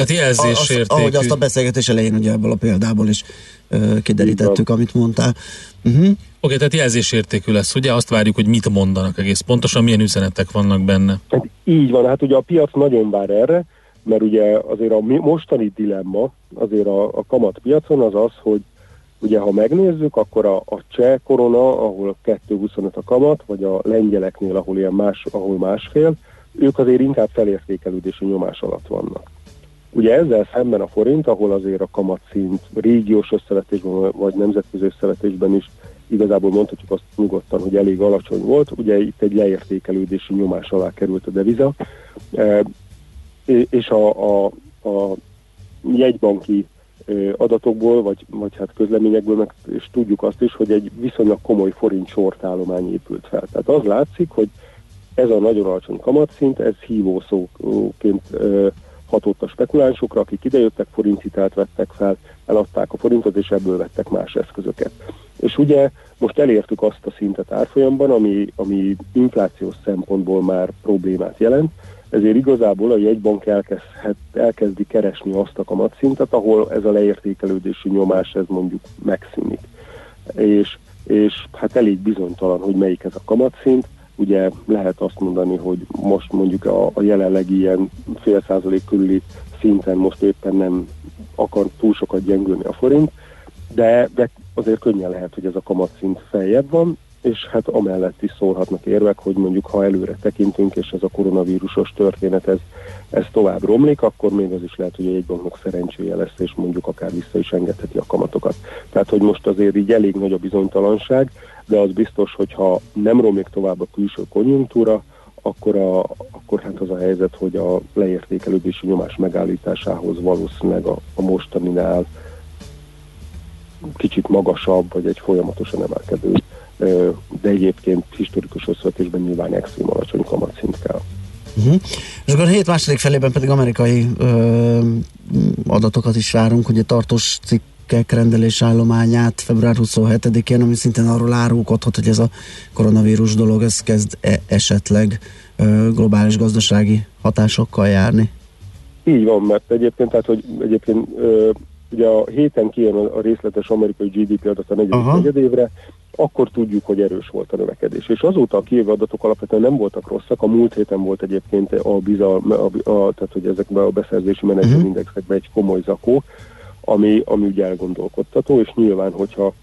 azt a beszélgetés elején ugye ebből a példából is kiderítettük, amit mondtál. Oké, tehát jelzésértékű lesz, ugye? Azt várjuk, hogy mit mondanak egész pontosan, milyen üzenetek vannak benne. Hát így van, hát ugye a piac nagyon vár erre, mert ugye azért a mostani dilemma azért a kamatpiacon az, hogy ugye ha megnézzük, akkor a cseh korona, ahol 2,25 a kamat, vagy a lengyeleknél, ahol ilyen ahol másfél, ők azért inkább felértékelődési nyomás alatt vannak. Ugye ezzel szemben a forint, ahol azért a kamatszint régiós összevetésben vagy nemzetközi összevetésben is igazából mondhatjuk azt nyugodtan, hogy elég alacsony volt, ugye itt egy leértékelődési nyomás alá került a deviza, és a jegybanki adatokból, vagy hát közleményekből meg és tudjuk azt is, hogy egy viszonylag komoly forint sortállomány épült fel. Tehát az látszik, hogy ez a nagyon alacsony kamatszint, ez hívószóként hatott a spekulánsokra, akik idejöttek, forinthitelt vettek fel, eladták a forintot, és ebből vettek más eszközöket. És ugye most elértük azt a szintet árfolyamban, ami inflációs szempontból már problémát jelent, ezért igazából a jegybank elkezdi keresni azt a kamatszintet, ahol ez a leértékelődési nyomás, ez mondjuk megszűnik. És hát elég bizonytalan, hogy melyik ez a kamatszint. Ugye lehet azt mondani, hogy most mondjuk a jelenlegi ilyen 0,5% körüli szinten most éppen nem akar túl sokat gyengülni a forint, de azért könnyen lehet, hogy ez a kamatszint feljebb van, és hát amellett is szólhatnak érvek, hogy mondjuk ha előre tekintünk, és ez a koronavírusos történet ez tovább romlik, akkor még az is lehet, hogy egy banknak szerencséje lesz, és mondjuk akár vissza is engedheti a kamatokat. Tehát, hogy most azért így elég nagy a bizonytalanság, de az biztos, hogy ha nem romlik tovább a külső konjunktúra, akkor hát az a helyzet, hogy a leértékelődési nyomás megállításához valószínűleg a mostaninál kicsit magasabb, vagy egy folyamatosan emelkedő, de egyébként historikus összevetésben nyilván extrém alacsony kamatszint kell. És akkor a hét második felében pedig amerikai adatokat is várunk, ugye tartós cikkek rendelésállományát február 27-én, ami szintén arról árulkodhat, hogy ez a koronavírus dolog, ez kezd esetleg globális gazdasági hatásokkal járni. Így van, mert egyébként, ugye a héten kijön a részletes amerikai GDP adat a negyedik évre, akkor tudjuk, hogy erős volt a növekedés. És azóta a kijövő adatok alapvetően nem voltak rosszak, a múlt héten volt egyébként tehát hogy ezekben a beszerzési menedzserindexekben egy komoly zakó, ami ugye elgondolkodtató, és nyilván, hogyha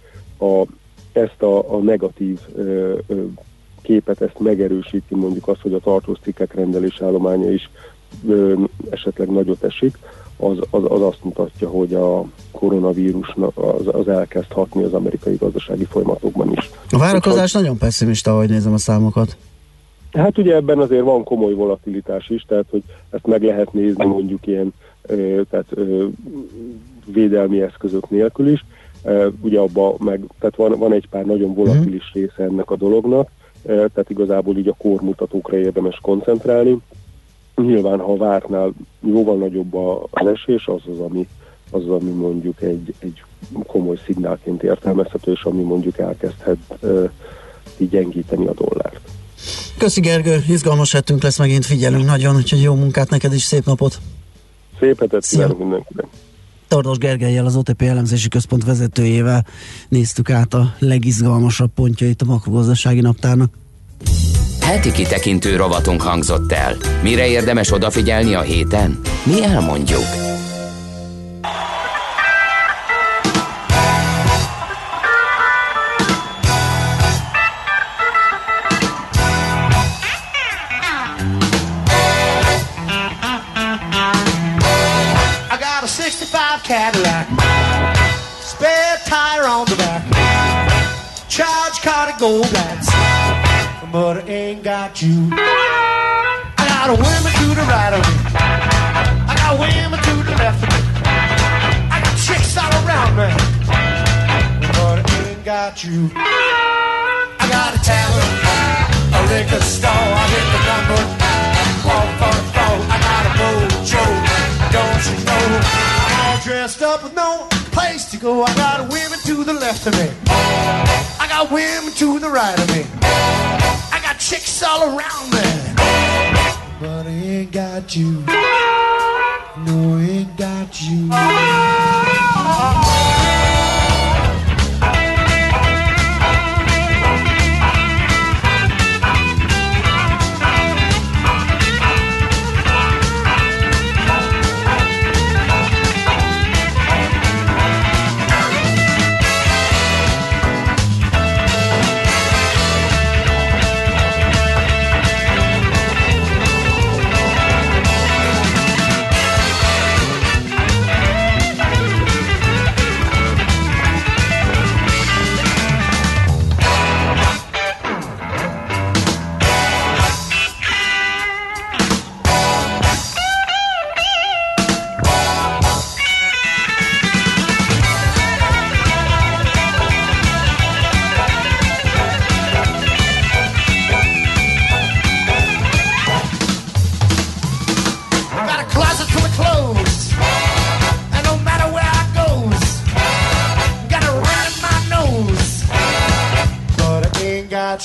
ezt a negatív képet ezt megerősíti, mondjuk azt, hogy a tartós cikkek rendelésállománya is esetleg nagyot esik, az azt mutatja, hogy a koronavírusnak az elkezd hatni az amerikai gazdasági folyamatokban is. A várakozás nagyon pessimista, ahogy nézem a számokat. Hát ugye ebben azért van komoly volatilitás is, tehát hogy ezt meg lehet nézni mondjuk ilyen védelmi eszközök nélkül is. Ugye abban tehát van egy pár nagyon volatilis része ennek a dolognak, tehát igazából így a kormutatókra érdemes koncentrálni. Nyilván, ha vártnál jóval nagyobb az esés, az, ami mondjuk egy komoly szignálként értelmezhető, és ami mondjuk elkezdhet így gyengíteni a dollárt. Köszi Gergő, izgalmas hetünk lesz, megint figyelünk nagyon, úgyhogy jó munkát neked is, szép napot! Szép hetet kívánok mindenkinek! Tardos Gergellyel, az OTP elemzési központ vezetőjével néztük át a legizgalmasabb pontjait a makrogazdasági naptárnak. Heti kitekintő rovatunk hangzott el. Mire érdemes odafigyelni a héten? Mi elmondjuk. I got a 65 Cadillac, spare tire on the back, charge car to go back. But I ain't got you. I got a woman to the right of me, I got women to the left of me, I got chicks all around me, but I ain't got you. I got a tavern, a liquor store, I hit the number 444. I got a mojo, don't you know, I'm all dressed up with no place to go. I got women to the left of me, I got women to the right of me, chicks all around me, but I ain't got you. No, I ain't got you.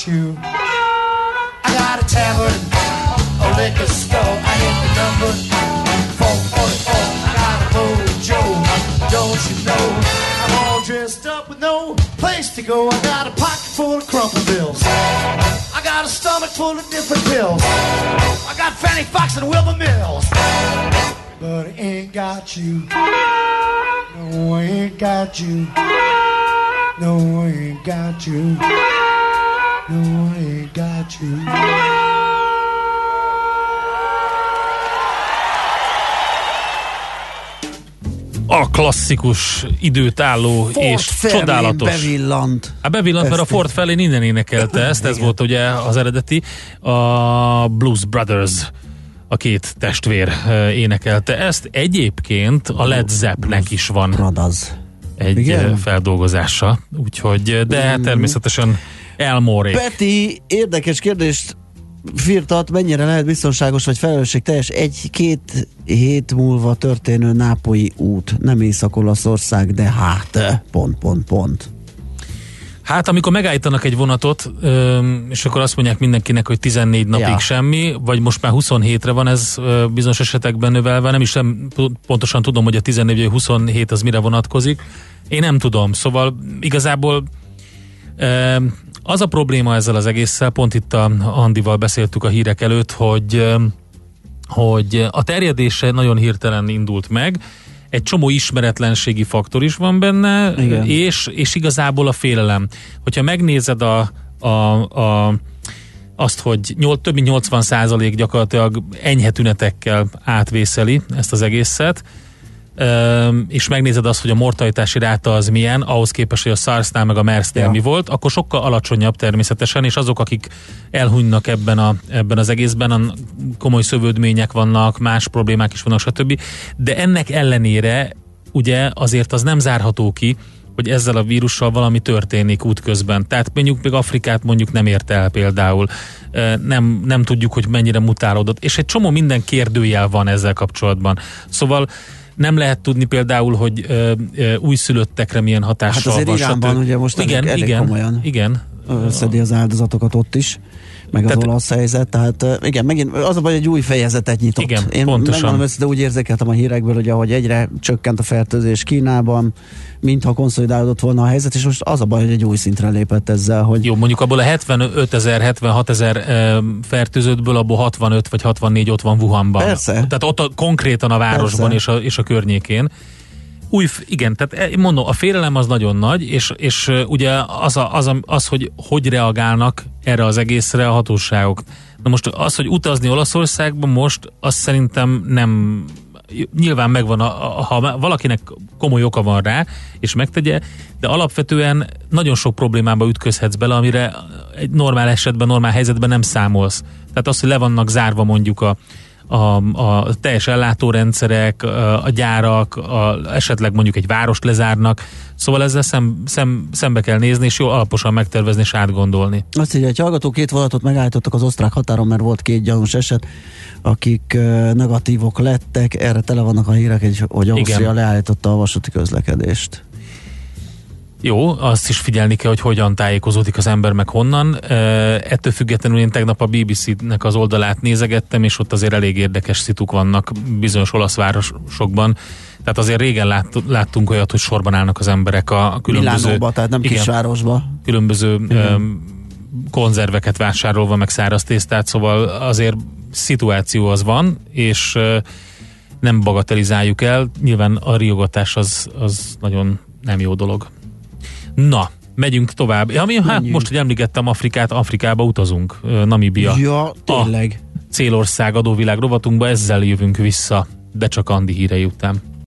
You. I got a tavern, a liquor store, I hit the number 444. I got a mojo, don't you know, I'm all dressed up with no place to go. I got a pocket full of crumple bills, I got a stomach full of different pills, I got Fanny Fox and Wilbur Mills, but I ain't got you. No, I ain't got you. No, I ain't got you. No, I ain't got you. A klasszikus, időtálló és csodálatos. Bevillant. Bevillant, mert a Ford felén innen énekelte ezt, ez volt ugye az eredeti. A Blues Brothers, a két testvér énekelte ezt. Egyébként a Led Zeppnek is van egy feldolgozása. Úgyhogy, de természetesen elmórik. Peti, érdekes kérdést firtat, mennyire lehet biztonságos vagy felelősségteljes egy-két hét múlva történő nápolyi út, nem Észak-Olaszország, de hát, ... Hát, amikor megállítanak egy vonatot, és akkor azt mondják mindenkinek, hogy 14 napig semmi, vagy most már 27-re van ez bizonyos esetekben növelve, nem is pontosan tudom, hogy a 14 vagy 27 az mire vonatkozik. Én nem tudom, szóval igazából az a probléma ezzel az egésszel, pont itt a Andival beszéltük a hírek előtt, hogy a terjedése nagyon hirtelen indult meg, egy csomó ismeretlenségi faktor is van benne, és igazából a félelem. Hogyha megnézed azt, hogy több mint 80% gyakorlatilag enyhe tünetekkel átvészeli ezt az egészet, és megnézed azt, hogy a mortalitási ráta az milyen, ahhoz képest, hogy a SARS-nál meg a MERS-nél mi volt, akkor sokkal alacsonyabb természetesen, és azok, akik elhunynak ebben az egészben, komoly szövődmények vannak, más problémák is vannak, stb. De ennek ellenére ugye azért az nem zárható ki, hogy ezzel a vírussal valami történik útközben. Tehát mondjuk még Afrikát nem ért el például. Nem tudjuk, hogy mennyire mutálódott. És egy csomó minden kérdőjel van ezzel kapcsolatban. Szóval nem lehet tudni például, hogy újszülöttekre milyen hatással van. Hát azért Iránban ugye most elég komolyan. Igen, szedi az áldozatokat ott is, meg az olasz helyzet, tehát igen, megint az a baj, egy új fejezetet nyitott. Igen, én pontosan. Én úgy érzékeltem a hírekből, hogy ahogy egyre csökkent a fertőzés Kínában, mintha konszolidálódott volna a helyzet, és most az a baj, hogy egy új szintre lépett ezzel, hogy... Jó, mondjuk abból a 75 000-76 000 fertőzöttből, abból 65 vagy 64 ott van Wuhanban. Persze. Tehát ott konkrétan a városban és a környékén. Igen, tehát mondom, a félelem az nagyon nagy, és ugye az, hogy reagálnak erre az egészre a hatóságok. Na most az, hogy utazni Olaszországba most, az szerintem nem... Nyilván megvan, ha valakinek komoly oka van rá, és megtegye, de alapvetően nagyon sok problémába ütközhetsz bele, amire egy normál esetben, normál helyzetben nem számolsz. Tehát az, hogy le vannak zárva mondjuk a teljes ellátórendszerek, a gyárak, esetleg mondjuk egy várost lezárnak, szóval ezzel szembe kell nézni, és jól alaposan megtervezni és átgondolni. Azt így, hogy hallgató, két vonatot megállítottak az osztrák határon, mert volt két gyanús eset, akik negatívok lettek, erre tele vannak a hírek, hogy Ausztria leállította a vasúti közlekedést. Jó, azt is figyelni kell, hogy hogyan tájékozódik az ember, meg honnan. Ettől függetlenül én tegnap a BBC-nek az oldalát nézegettem, és ott azért elég érdekes szituk vannak bizonyos olasz városokban. Tehát azért régen láttunk olyat, hogy sorban állnak az emberek a különböző... Milánóba, tehát nem kisvárosba. Különböző konzerveket vásárolva, meg száraz tésztát, szóval azért szituáció az van, és nem bagatelizáljuk el. Nyilván a riogatás az nagyon nem jó dolog. Na, megyünk tovább. Most, hogy említettem Afrikát, Afrikába utazunk. Namibia. Ja, tényleg. A célország adóvilág rovatunkba, ezzel jövünk vissza, de csak Andi hírei után.